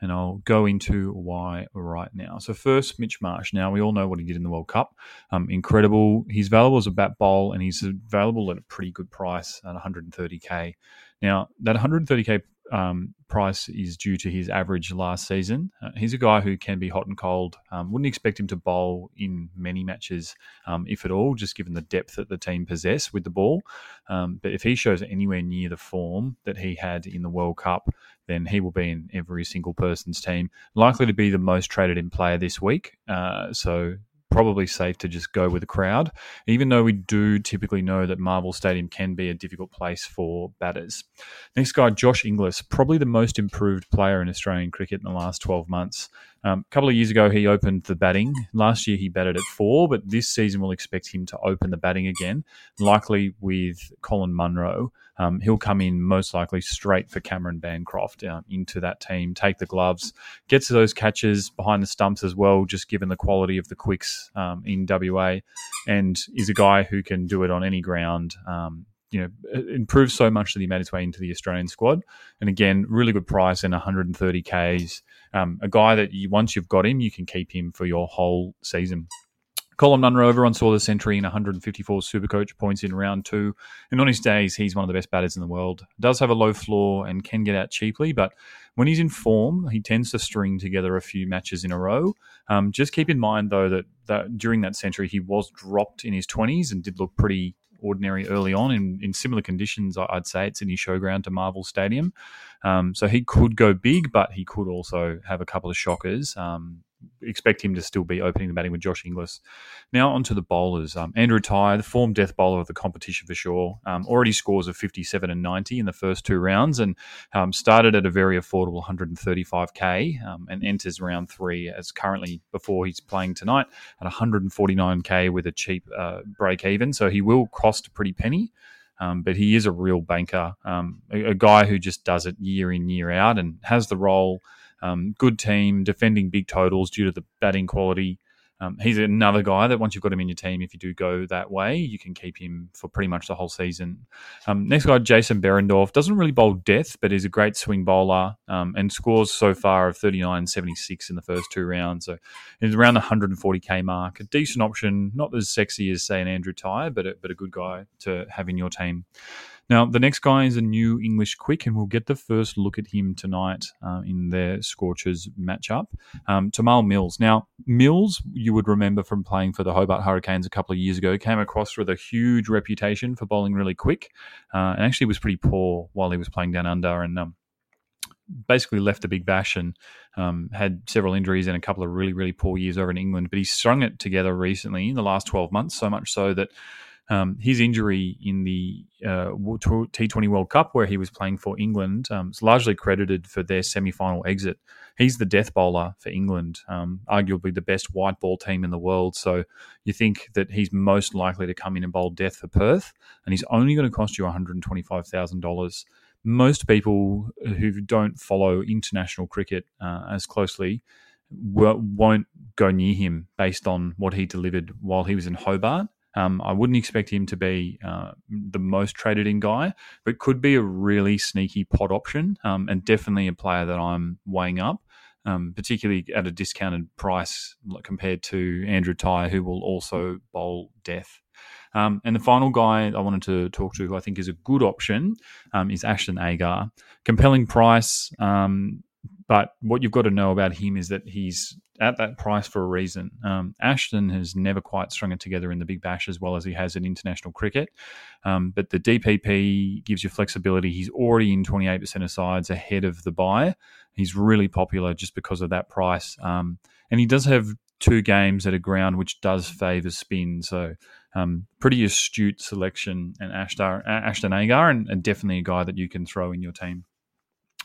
And I'll go into why right now. So first, Mitch Marsh. Now, we all know what he did in the World Cup. Um, incredible. He's available as a bat bowl, and he's available at a pretty good price at one hundred thirty K. Now, that one hundred thirty K um, price is due to his average last season. Uh, he's a guy who can be hot and cold. Um, wouldn't expect him to bowl in many matches, um, if at all, just given the depth that the team possess with the ball. Um, but if he shows anywhere near the form that he had in the World Cup, then he will be in every single person's team. Likely to be the most traded in player this week. Uh, so probably safe to just go with the crowd, even though we do typically know that Marvel Stadium can be a difficult place for batters. Next guy, Josh Inglis, probably the most improved player in Australian cricket in the last twelve months. Um, a couple of years ago, he opened the batting. Last year, he batted at four, but this season we'll expect him to open the batting again, likely with Colin Munro. Um, he'll come in most likely straight for Cameron Bancroft uh, into that team, take the gloves, get to those catches behind the stumps as well, just given the quality of the quicks um, in W A, and is a guy who can do it on any ground. Um, you know, improved so much that he made his way into the Australian squad. And again, really good price and one hundred thirty Ks. Um, a guy that you, once you've got him, you can keep him for your whole season. Colin Munro, everyone saw the century in one hundred fifty-four Supercoach points in round two. And on his days, he's one of the best batters in the world. Does have a low floor and can get out cheaply, but when he's in form, he tends to string together a few matches in a row. Um, just keep in mind, though, that, that during that century, he was dropped in his twenties and did look pretty ordinary early on in, in similar conditions. I'd say it's in his showground to Marvel Stadium. Um, so he could go big, but he could also have a couple of shockers. Um expect him to still be opening the batting with Josh Inglis. Now onto the bowlers. Um, Andrew Tye, the form death bowler of the competition for sure, um, already scores of fifty-seven and ninety in the first two rounds and um, started at a very affordable one hundred thirty-five K um, and enters round three as currently before he's playing tonight at one hundred forty-nine K with a cheap uh, break even. So he will cost a pretty penny. Um, but he is a real banker, um, a, a guy who just does it year in, year out and has the role. Um, good team, defending big totals due to the batting quality. Um, he's another guy that once you've got him in your team, if you do go that way, you can keep him for pretty much the whole season. Um, next guy, Jason Behrendorff. Doesn't really bowl death, but is a great swing bowler um, and scores so far of thirty-nine seventy-six in the first two rounds. So it's around the one hundred forty K mark. A decent option, not as sexy as, say, an Andrew Tye, but a, but a good guy to have in your team. Now, the next guy is a new English quick, and we'll get the first look at him tonight uh, in their Scorchers matchup. Um, Tymal Mills. Now, Mills, you would remember from playing for the Hobart Hurricanes a couple of years ago, came across with a huge reputation for bowling really quick uh, and actually was pretty poor while he was playing down under and um, basically left the Big Bash and um, had several injuries and a couple of really, really poor years over in England. But he's strung it together recently in the last twelve months, so much so that Um, his injury in the uh, T twenty World Cup where he was playing for England um, is largely credited for their semi-final exit. He's the death bowler for England, um, arguably the best white ball team in the world. So you think that he's most likely to come in and bowl death for Perth, and he's only going to cost you one hundred twenty-five thousand dollars. Most people who don't follow international cricket uh, as closely won't go near him based on what he delivered while he was in Hobart. Um, I wouldn't expect him to be uh, the most traded in guy, but could be a really sneaky pot option um, and definitely a player that I'm weighing up, um, particularly at a discounted price compared to Andrew Tye, who will also bowl death. Um, and the final guy I wanted to talk to, who I think is a good option, um, is Ashton Agar. Compelling price, um, but what you've got to know about him is that he's at that price for a reason. Um, Ashton has never quite strung it together in the Big Bash as well as he has in international cricket. Um, but the D P P gives you flexibility. He's already in twenty-eight percent of sides ahead of the buy. He's really popular just because of that price. Um, and he does have two games at a ground which does favour spin. So um, pretty astute selection and Ashton Ashton Agar and, and definitely a guy that you can throw in your team.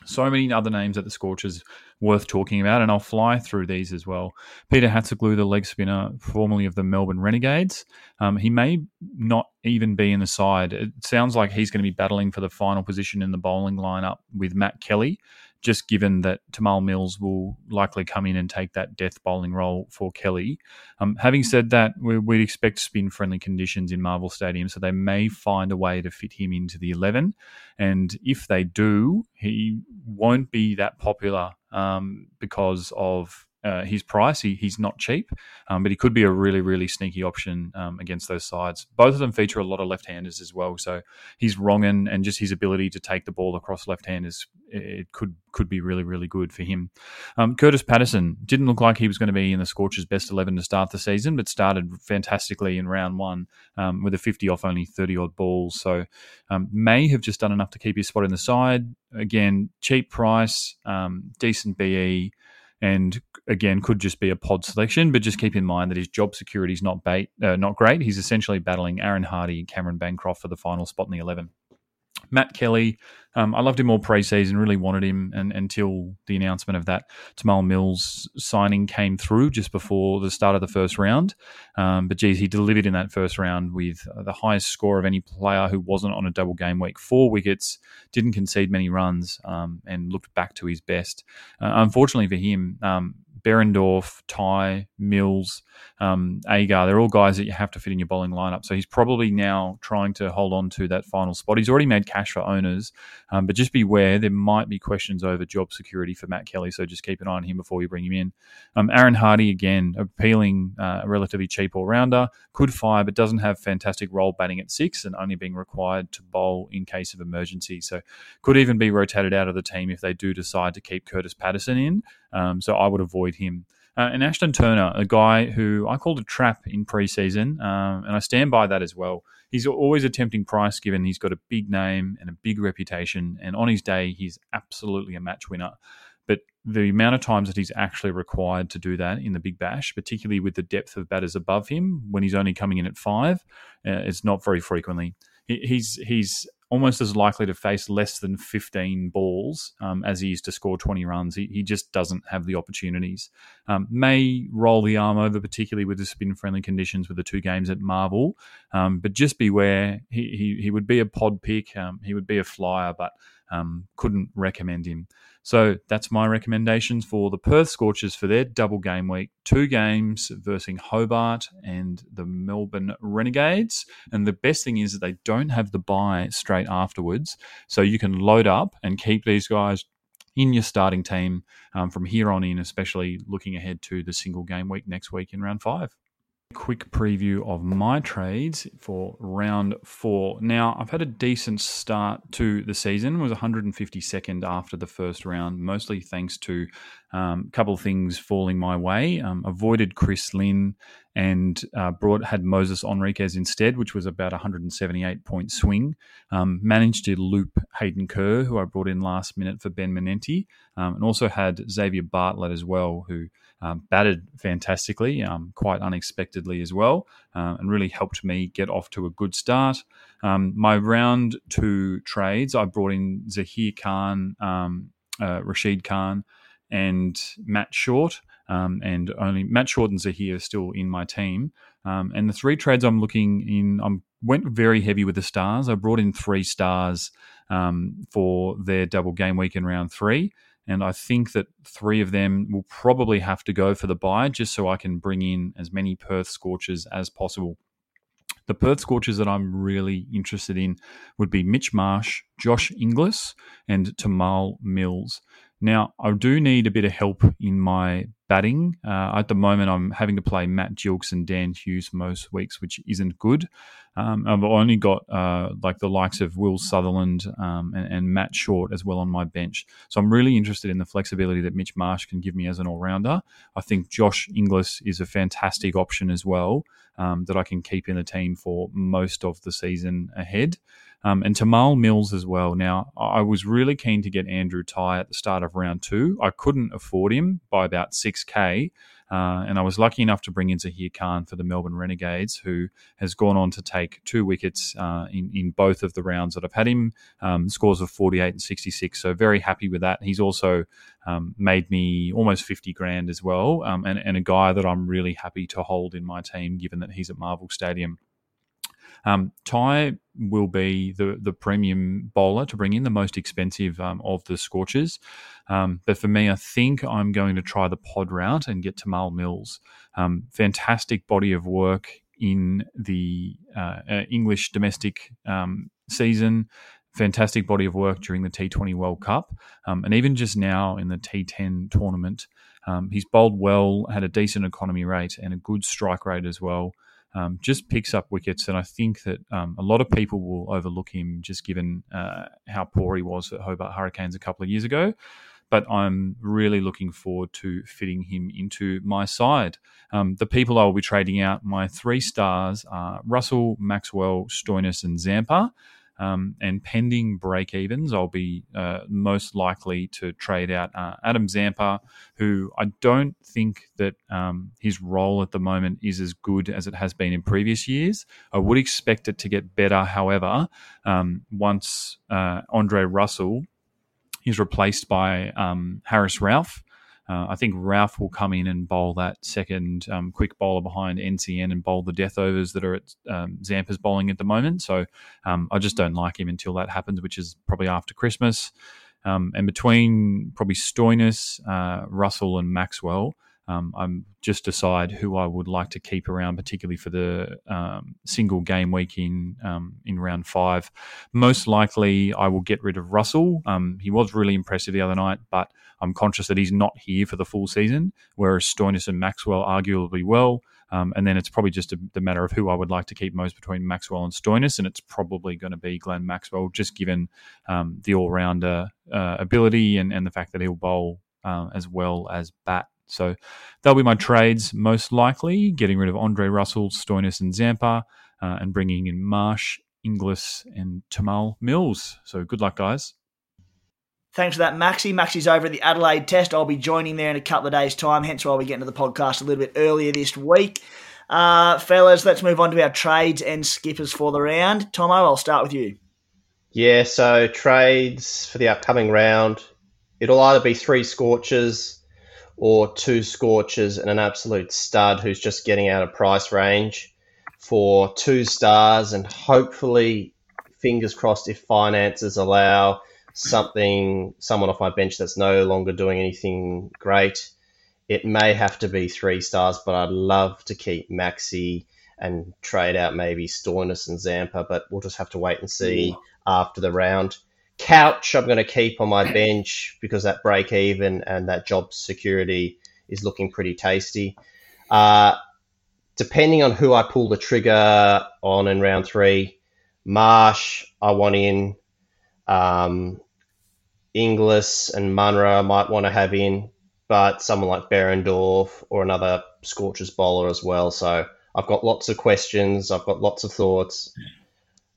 So many other names at the Scorchers worth talking about, and I'll fly through these as well. Peter Hatziglu, the leg spinner, formerly of the Melbourne Renegades. Um, he may not even be in the side. It sounds like he's going to be battling for the final position in the bowling lineup with Matt Kelly, just given that Tymal Mills will likely come in and take that death bowling role for Kelly. Um, having said that, we, we'd expect spin-friendly conditions in Marvel Stadium, so they may find a way to fit him into the eleven. And if they do, he won't be that popular um, because of uh, his price. He, he's not cheap, um, but he could be a really, really sneaky option um, against those sides. Both of them feature a lot of left-handers as well, so he's wrong and, and just his ability to take the ball across left-handers, it could could be really, really good for him. Um, Curtis Patterson didn't look like he was going to be in the Scorchers' best eleven to start the season, but started fantastically in round one um, with a fifty off only thirty-odd balls. So um, may have just done enough to keep his spot in the side. Again, cheap price, um, decent B E, and again, could just be a pod selection, but just keep in mind that his job security is not, bait, uh, not great. He's essentially battling Aaron Hardy and Cameron Bancroft for the final spot in the eleven. Matt Kelly, um, I loved him all pre-season, really wanted him and, until the announcement of that Tymal Mills signing came through just before the start of the first round. Um, but, geez, he delivered in that first round with the highest score of any player who wasn't on a double game week. Four wickets, didn't concede many runs um, and looked back to his best. Uh, unfortunately for him, um, Behrendorff, Tye, Mills, um, Agar, they're all guys that you have to fit in your bowling lineup. So he's probably now trying to hold on to that final spot. He's already made cash for owners, um, but just beware, there might be questions over job security for Matt Kelly, so just keep an eye on him before you bring him in. Um, Aaron Hardy, again, appealing, uh, relatively cheap all-rounder, could fire but doesn't have fantastic role batting at six and only being required to bowl in case of emergency. So could even be rotated out of the team if they do decide to keep Curtis Patterson in. Um, so I would avoid him. Uh, and Ashton Turner, a guy who I called a trap in preseason, um, and I stand by that as well. He's always a tempting price given he's got a big name and a big reputation, and on his day, he's absolutely a match winner. But the amount of times that he's actually required to do that in the Big Bash, particularly with the depth of batters above him, when he's only coming in at five, uh, it's not very frequently. He, he's he's... almost as likely to face less than fifteen balls um, as he is to score twenty runs. He, he just doesn't have the opportunities. Um, may roll the arm over, particularly with the spin-friendly conditions with the two games at Marvel. Um, but just beware, he, he he would be a pod pick. Um, he would be a flyer, but um, couldn't recommend him. So that's my recommendations for the Perth Scorchers for their double game week. Two games versus Hobart and the Melbourne Renegades. And the best thing is that they don't have the bye straight afterwards. So you can load up and keep these guys in your starting team um, from here on in, especially looking ahead to the single game week next week in round five. Quick preview of my trades for round four. Now, I've had a decent start to the season. It was one hundred fifty-second after the first round, mostly thanks to um, a couple of things falling my way. Um, avoided Chris Lynn and uh, brought had Moses Enriquez instead, which was about one hundred seventy-eight point swing. Um, managed to loop Hayden Kerr, who I brought in last minute for Ben Menenti, um, and also had Xavier Bartlett as well, who Um, batted fantastically, um, quite unexpectedly as well, um, and really helped me get off to a good start. Um, my round two trades, I brought in Zahir Khan, um, uh, Rashid Khan, and Matt Short, um, and only Matt Short and Zahir are still in my team. Um, and the three trades I'm looking in, I went very heavy with the Stars. I brought in three Stars um, for their double game week in round three. And I think that three of them will probably have to go for the bye just so I can bring in as many Perth Scorchers as possible. The Perth Scorchers that I'm really interested in would be Mitch Marsh, Josh Inglis, and Tymal Mills. Now, I do need a bit of help in my batting. Uh, at the moment, I'm having to play Matt Gilks and Dan Hughes most weeks, which isn't good. Um, I've only got uh, like the likes of Will Sutherland um, and, and Matt Short as well on my bench. So I'm really interested in the flexibility that Mitch Marsh can give me as an all-rounder. I think Josh Inglis is a fantastic option as well um, that I can keep in the team for most of the season ahead. Um, and Tymal Mills as well. Now, I was really keen to get Andrew Tye at the start of round two. I couldn't afford him by about six K, Uh, and I was lucky enough to bring in Zahir Khan for the Melbourne Renegades, who has gone on to take two wickets uh, in, in both of the rounds that I've had him, um, scores of forty-eight and sixty-six. So very happy with that. He's also um, made me almost fifty grand as well, um, and, and a guy that I'm really happy to hold in my team, given that he's at Marvel Stadium. Um, Tye will be the, the premium bowler to bring in, the most expensive um, of the Scorchers. Um, but for me, I think I'm going to try the pod route and get Tymal Mills. Um, fantastic body of work in the uh, uh, English domestic um, season. Fantastic body of work during the T twenty World Cup. Um, and even just now in the T ten tournament, um, he's bowled well, had a decent economy rate and a good strike rate as well. Um, just picks up wickets, and I think that um, a lot of people will overlook him just given uh, how poor he was at Hobart Hurricanes a couple of years ago. But I'm really looking forward to fitting him into my side. Um, the people I will be trading out, my three stars are Russell, Maxwell, Stoinis and Zampa. Um, and pending break-evens, I'll be uh, most likely to trade out uh, Adam Zampa, who I don't think that um, his role at the moment is as good as it has been in previous years. I would expect it to get better, however, um, once uh, Andre Russell is replaced by um, Harris Ralph. Uh, I think Ralph will come in and bowl that second um, quick bowler behind N C N and bowl the death overs that are at um, Zampa's bowling at the moment. So um, I just don't like him until that happens, which is probably after Christmas. Um, and between probably Stoinis, uh, Russell and Maxwell, um, I'm just decide who I would like to keep around, particularly for the um, single game week in um, in round five. Most likely, I will get rid of Russell. Um, he was really impressive the other night, but I'm conscious that he's not here for the full season, whereas Stoinis and Maxwell arguably will. Um, and then it's probably just a, the matter of who I would like to keep most between Maxwell and Stoinis, and it's probably going to be Glenn Maxwell, just given um, the all-rounder uh, ability and, and the fact that he'll bowl uh, as well as bat. So that'll be my trades, most likely, getting rid of Andre Russell, Stoinis and Zampa, uh, and bringing in Marsh, Inglis and Tymal Mills. So good luck, guys. Thanks for that, Maxi. Maxi's over at the Adelaide Test. I'll be joining there in a couple of days' time, hence why we're getting to the podcast a little bit earlier this week. Uh, fellas, let's move on to our trades and skippers for the round. Tomo, I'll start with you. Yeah, so trades for the upcoming round. It'll either be three Scorchers or two Scorchers and an absolute stud who's just getting out of price range for two stars, and hopefully, fingers crossed, if finances allow, something, someone off my bench that's no longer doing anything great. It may have to be three stars, but I'd love to keep Maxi and trade out maybe Stoinis and Zampa, but we'll just have to wait and see after the round. Couch, I'm going to keep on my bench because that break even and that job security is looking pretty tasty. Uh, depending on who I pull the trigger on in round three, Marsh, I want in. Um, Inglis and Munro I might want to have in, but someone like Behrendorff or another Scorchers bowler as well. So I've got lots of questions. I've got lots of thoughts.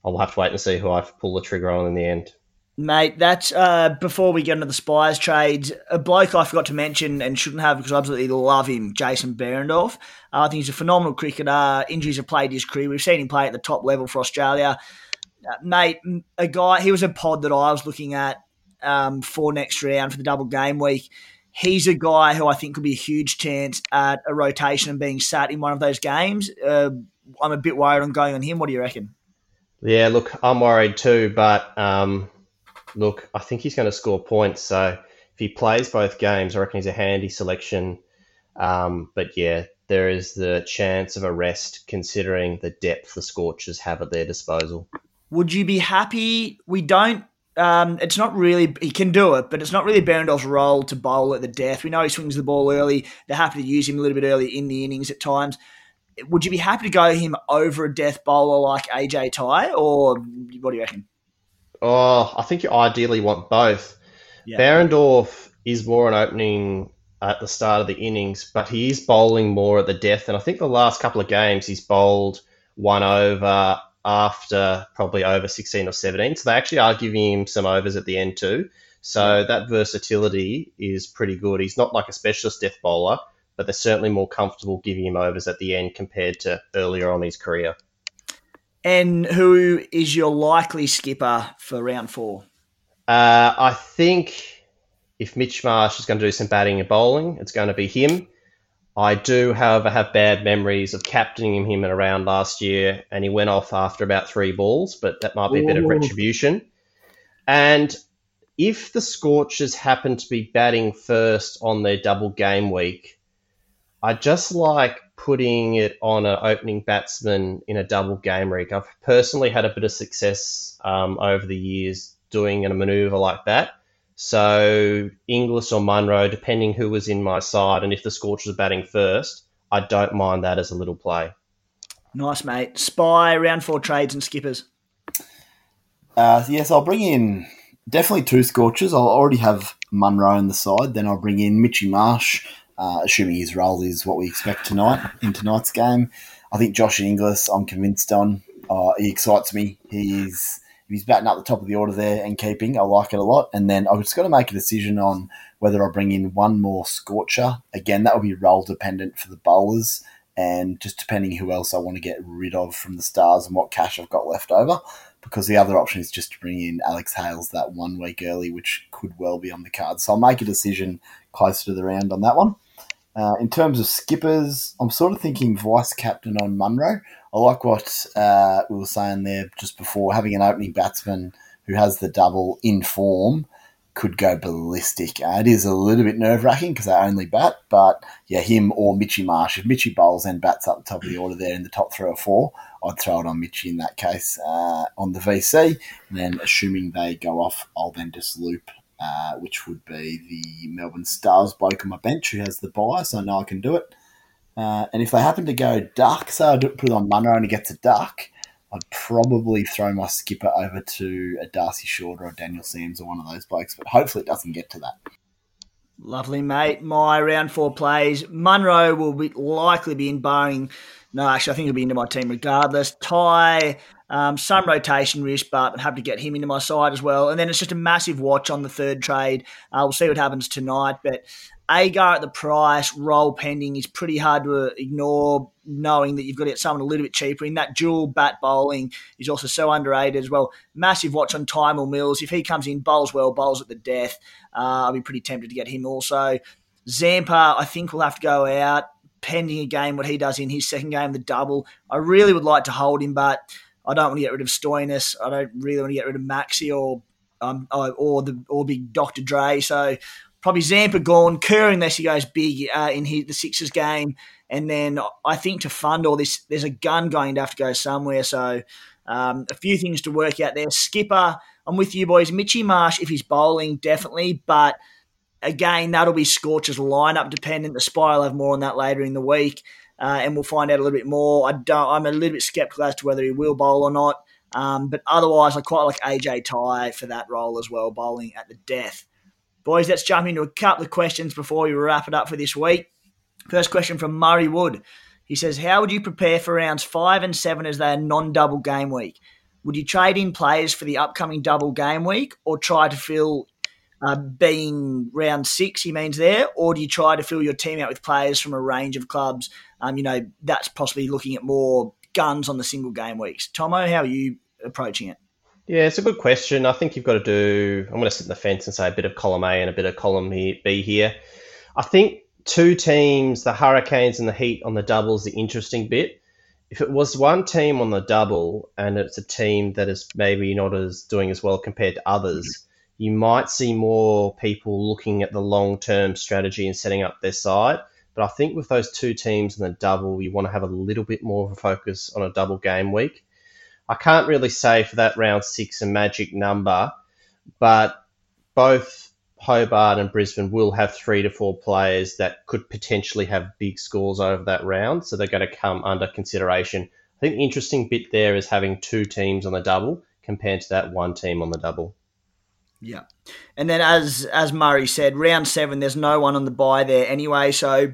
I'll have to wait and see who I pull the trigger on in the end. Mate, that's, uh, before we get into the Spires trades, a bloke I forgot to mention and shouldn't have because I absolutely love him, Jason Behrendorff. Uh, I think he's a phenomenal cricketer. Injuries have played his career. We've seen him play at the top level for Australia. Mate, a guy, he was a pod that I was looking at um, for next round for the double game week. He's a guy who I think could be a huge chance at a rotation and being sat in one of those games. Uh, I'm a bit worried on going on him. What do you reckon? Yeah, look, I'm worried too, but um, look, I think he's going to score points. So if he plays both games, I reckon he's a handy selection. Um, but yeah, there is the chance of a rest considering the depth the Scorchers have at their disposal. Would you be happy? We don't, um, it's not really, he can do it, but it's not really Behrendorff's role to bowl at the death. We know he swings the ball early. They're happy to use him a little bit early in the innings at times. Would you be happy to go him over a death bowler like A J Tye, or what do you reckon? Oh, I think you ideally want both. Yeah. Behrendorff is more an opening at the start of the innings, but he is bowling more at the death. And I think the last couple of games he's bowled one over after probably over sixteen or seventeen. So they actually are giving him some overs at the end too. So that versatility is pretty good. He's not like a specialist death bowler, but they're certainly more comfortable giving him overs at the end compared to earlier on in his career. And who is your likely skipper for round four? Uh, I think if Mitch Marsh is going to do some batting and bowling, it's going to be him. I do, however, have bad memories of captaining him in a round last year, and he went off after about three balls, but that might be a Ooh. bit of retribution. And if the Scorchers happen to be batting first on their double game week, I just like putting it on an opening batsman in a double game week. I've personally had a bit of success um, over the years doing a manoeuvre like that. So Inglis or Munro, depending who was in my side, and if the Scorchers are batting first, I don't mind that as a little play. Nice, mate. Spy, round four trades and skippers. Uh, yes, I'll bring in definitely two Scorchers. I'll already have Munro in the side. Then I'll bring in Mitchie Marsh, uh, assuming his role is what we expect tonight in tonight's game. I think Josh Inglis, I'm convinced on. Uh, he excites me. He's... He's batting up the top of the order there and keeping. I like it a lot. And then I've just got to make a decision on whether I bring in one more Scorcher. Again, that will be role dependent for the bowlers and just depending who else I want to get rid of from the Stars and what cash I've got left over, because the other option is just to bring in Alex Hales that one week early, which could well be on the card. So I'll make a decision closer to the round on that one. Uh, in terms of skippers, I'm sort of thinking vice-captain on Munro. I like what uh, we were saying there just before. Having an opening batsman who has the double in form could go ballistic. Uh, it is a little bit nerve-wracking because they only bat, but yeah, him or Mitchie Marsh. If Mitchie bowls and bats up the top of the order there in the top three or four, I'd throw it on Mitchie in that case uh, on the V C. And then assuming they go off, I'll then just loop. Uh, which would be the Melbourne Stars bloke on my bench who has the bye, so I know I can do it. Uh, and if they happen to go duck, so I put it on Munro and he gets a duck, I'd probably throw my skipper over to a Darcy Short or a Daniel Sams or one of those blokes, but hopefully it doesn't get to that. Lovely, mate. My round four plays. Munro will be, likely be in barring... No, actually, I think he'll be into my team regardless. Tye... Um, some rotation risk, but I'm happy to get him into my side as well. And then it's just a massive watch on the third trade. Uh, we'll see what happens tonight. But Agar at the price, role pending, is pretty hard to ignore, knowing that you've got to get someone a little bit cheaper. In that dual bat bowling is also so underrated as well. Massive watch on Tymal Mills. If he comes in, bowls well, bowls at the death. Uh, I'll be pretty tempted to get him also. Zampa, I think we'll have to go out, pending a game, what he does in his second game, the double. I really would like to hold him, but... I don't want to get rid of Stoinis. I don't really want to get rid of Maxi or um or the or big Doctor Dre. So probably Zampa gone, Curran unless he goes big uh, in his, the Sixers game. And then I think to fund all this, there's a gun going to have to go somewhere. So um, a few things to work out there. Skipper, I'm with you boys. Mitchie Marsh, if he's bowling, definitely. But again, that'll be Scorchers lineup dependent. The Spy will have more on that later in the week. Uh, and we'll find out a little bit more. I don't, I'm a little bit sceptical as to whether he will bowl or not. Um, but otherwise, I quite like A J Tye for that role as well, bowling at the death. Boys, let's jump into a couple of questions before we wrap it up for this week. First question from Murray Wood. He says, how would you prepare for rounds five and seven as they are non-double game week? Would you trade in players for the upcoming double game week or try to fill... Uh, being round six, he means there, or do you try to fill your team out with players from a range of clubs? Um, you know, that's possibly looking at more guns on the single game weeks. Thommo, how are you approaching it? Yeah, it's a good question. I think you've got to do, I'm going to sit in the fence and say a bit of column A and a bit of column B here. I think two teams, the Hurricanes and the Heat on the double is the interesting bit. If it was one team on the double and it's a team that is maybe not as doing as well compared to others, mm-hmm. you might see more people looking at the long-term strategy and setting up their side. But I think with those two teams in the double, you want to have a little bit more of a focus on a double game week. I can't really say for that round six a magic number, but both Hobart and Brisbane will have three to four players that could potentially have big scores over that round, so they're going to come under consideration. I think the interesting bit there is having two teams on the double compared to that one team on the double. Yeah. And then as as Murray said, round seven, there's no one on the bye there anyway, so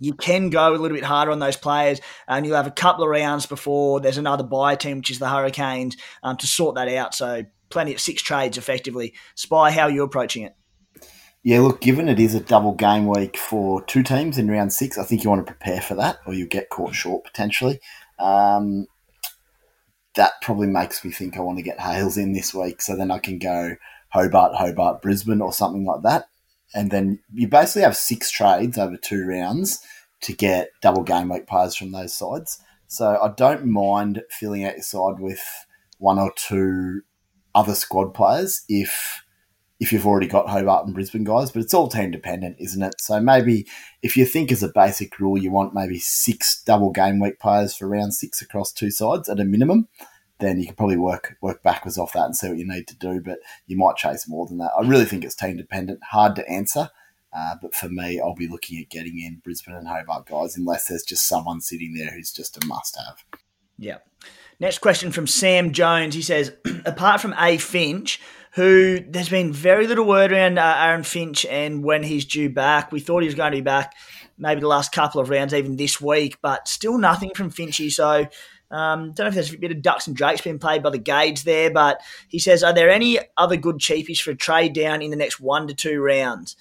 you can go a little bit harder on those players and you'll have a couple of rounds before there's another bye team, which is the Hurricanes, um, to sort that out. So plenty of six trades effectively. Spy, how are you approaching it? Yeah, look, given it is a double game week for two teams in round six, I think you want to prepare for that or you'll get caught short potentially. Um, that probably makes me think I want to get Hales in this week so then I can go Hobart, Hobart, Brisbane or something like that. And then you basically have six trades over two rounds to get double game week players from those sides. So I don't mind filling out your side with one or two other squad players if if you've already got Hobart and Brisbane guys, but it's all team dependent, isn't it? So maybe if you think as a basic rule you want maybe six double game week players for round six across two sides at a minimum, then you can probably work work backwards off that and see what you need to do, but you might chase more than that. I really think it's team dependent, hard to answer, uh, but for me I'll be looking at getting in Brisbane and Hobart guys unless there's just someone sitting there who's just a must-have. Yeah. Next question from Sam Jones. He says, apart from A. Finch, who there's been very little word around uh, Aaron Finch and when he's due back. We thought he was going to be back maybe the last couple of rounds, even this week, but still nothing from Finchy. So um don't know if there's a bit of ducks and drakes being played by the Gades there, but he says, are there any other good cheapies for a trade down in the next one to two rounds?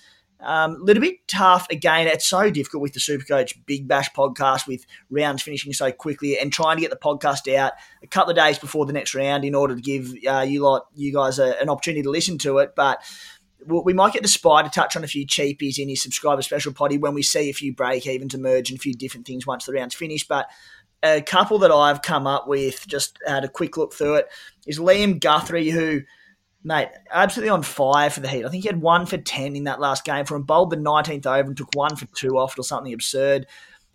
Um, a little bit tough. Again, it's so difficult with the Supercoach Big Bash podcast with rounds finishing so quickly and trying to get the podcast out a couple of days before the next round in order to give uh, you lot, you guys a, an opportunity to listen to it. But we might get the Spy to touch on a few cheapies in his subscriber special potty when we see a few break-evens emerge and a few different things once the round's finished. But a couple that I've come up with, just had a quick look through it, is Liam Guthrie, who... Mate, absolutely on fire for the Heat. I think he had one for ten in that last game for him, bowled the nineteenth over and took one for two off or something absurd.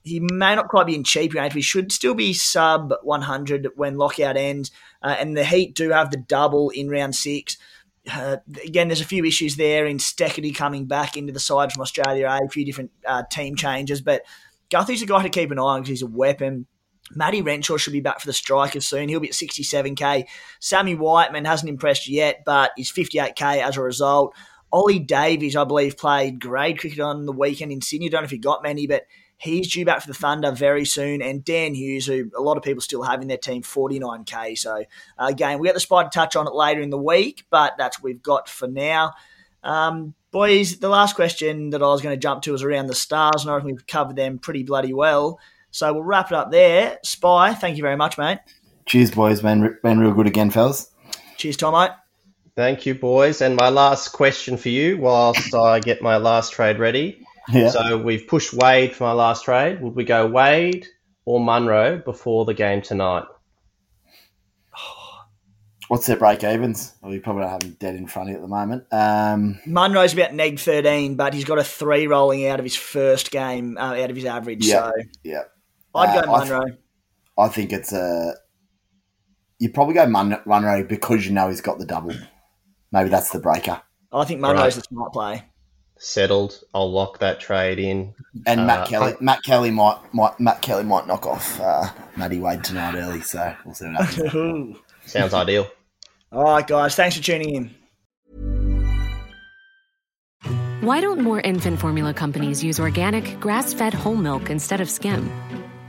He may not quite be in cheap range, but he should still be sub one hundred when lockout ends. Uh, and the Heat do have the double in round six. Uh, again, there's a few issues there in Steckity coming back into the side from Australia, eh? A few different uh, team changes. But Guthrie's a guy to keep an eye on because he's a weapon. Matty Renshaw should be back for the Strikers soon. He'll be at sixty-seven K. Sammy Whiteman hasn't impressed yet, but he's fifty-eight K as a result. Ollie Davies, I believe, played grade cricket on the weekend in Sydney. I don't know if he got many, but he's due back for the Thunder very soon. And Dan Hughes, who a lot of people still have in their team, forty-nine K. So, again, we get the Spy to touch on it later in the week, but that's what we've got for now. Um, boys, the last question that I was going to jump to was around the Stars, and I reckon we've covered them pretty bloody well. So we'll wrap it up there. Spy, thank you very much, mate. Cheers, boys. Been, been real good again, fellas. Cheers, Tom, mate. Thank you, boys. And my last question for you whilst I get my last trade ready. Yeah. So we've pushed Wade for my last trade. Would we go Wade or Munro before the game tonight? What's their break-evens? Well, you probably don't have him dead in front of you at the moment. Um, Munro's about neg thirteen, but he's got a three rolling out of his first game, uh, out of his average. Yeah, so. yeah. I'd go uh, Munro. I, th- I think it's a... You probably go Mun- Munro because you know he's got the double. Maybe that's the breaker. I think Munro's right. The smart play. Settled. I'll lock that trade in. And uh, Matt Kelly I- Matt Kelly might, might Matt Kelly might knock off uh, Matty Wade tonight early, so we'll see what happens. Sounds ideal. All right, guys. Thanks for tuning in. Why don't more infant formula companies use organic, grass-fed whole milk instead of skim?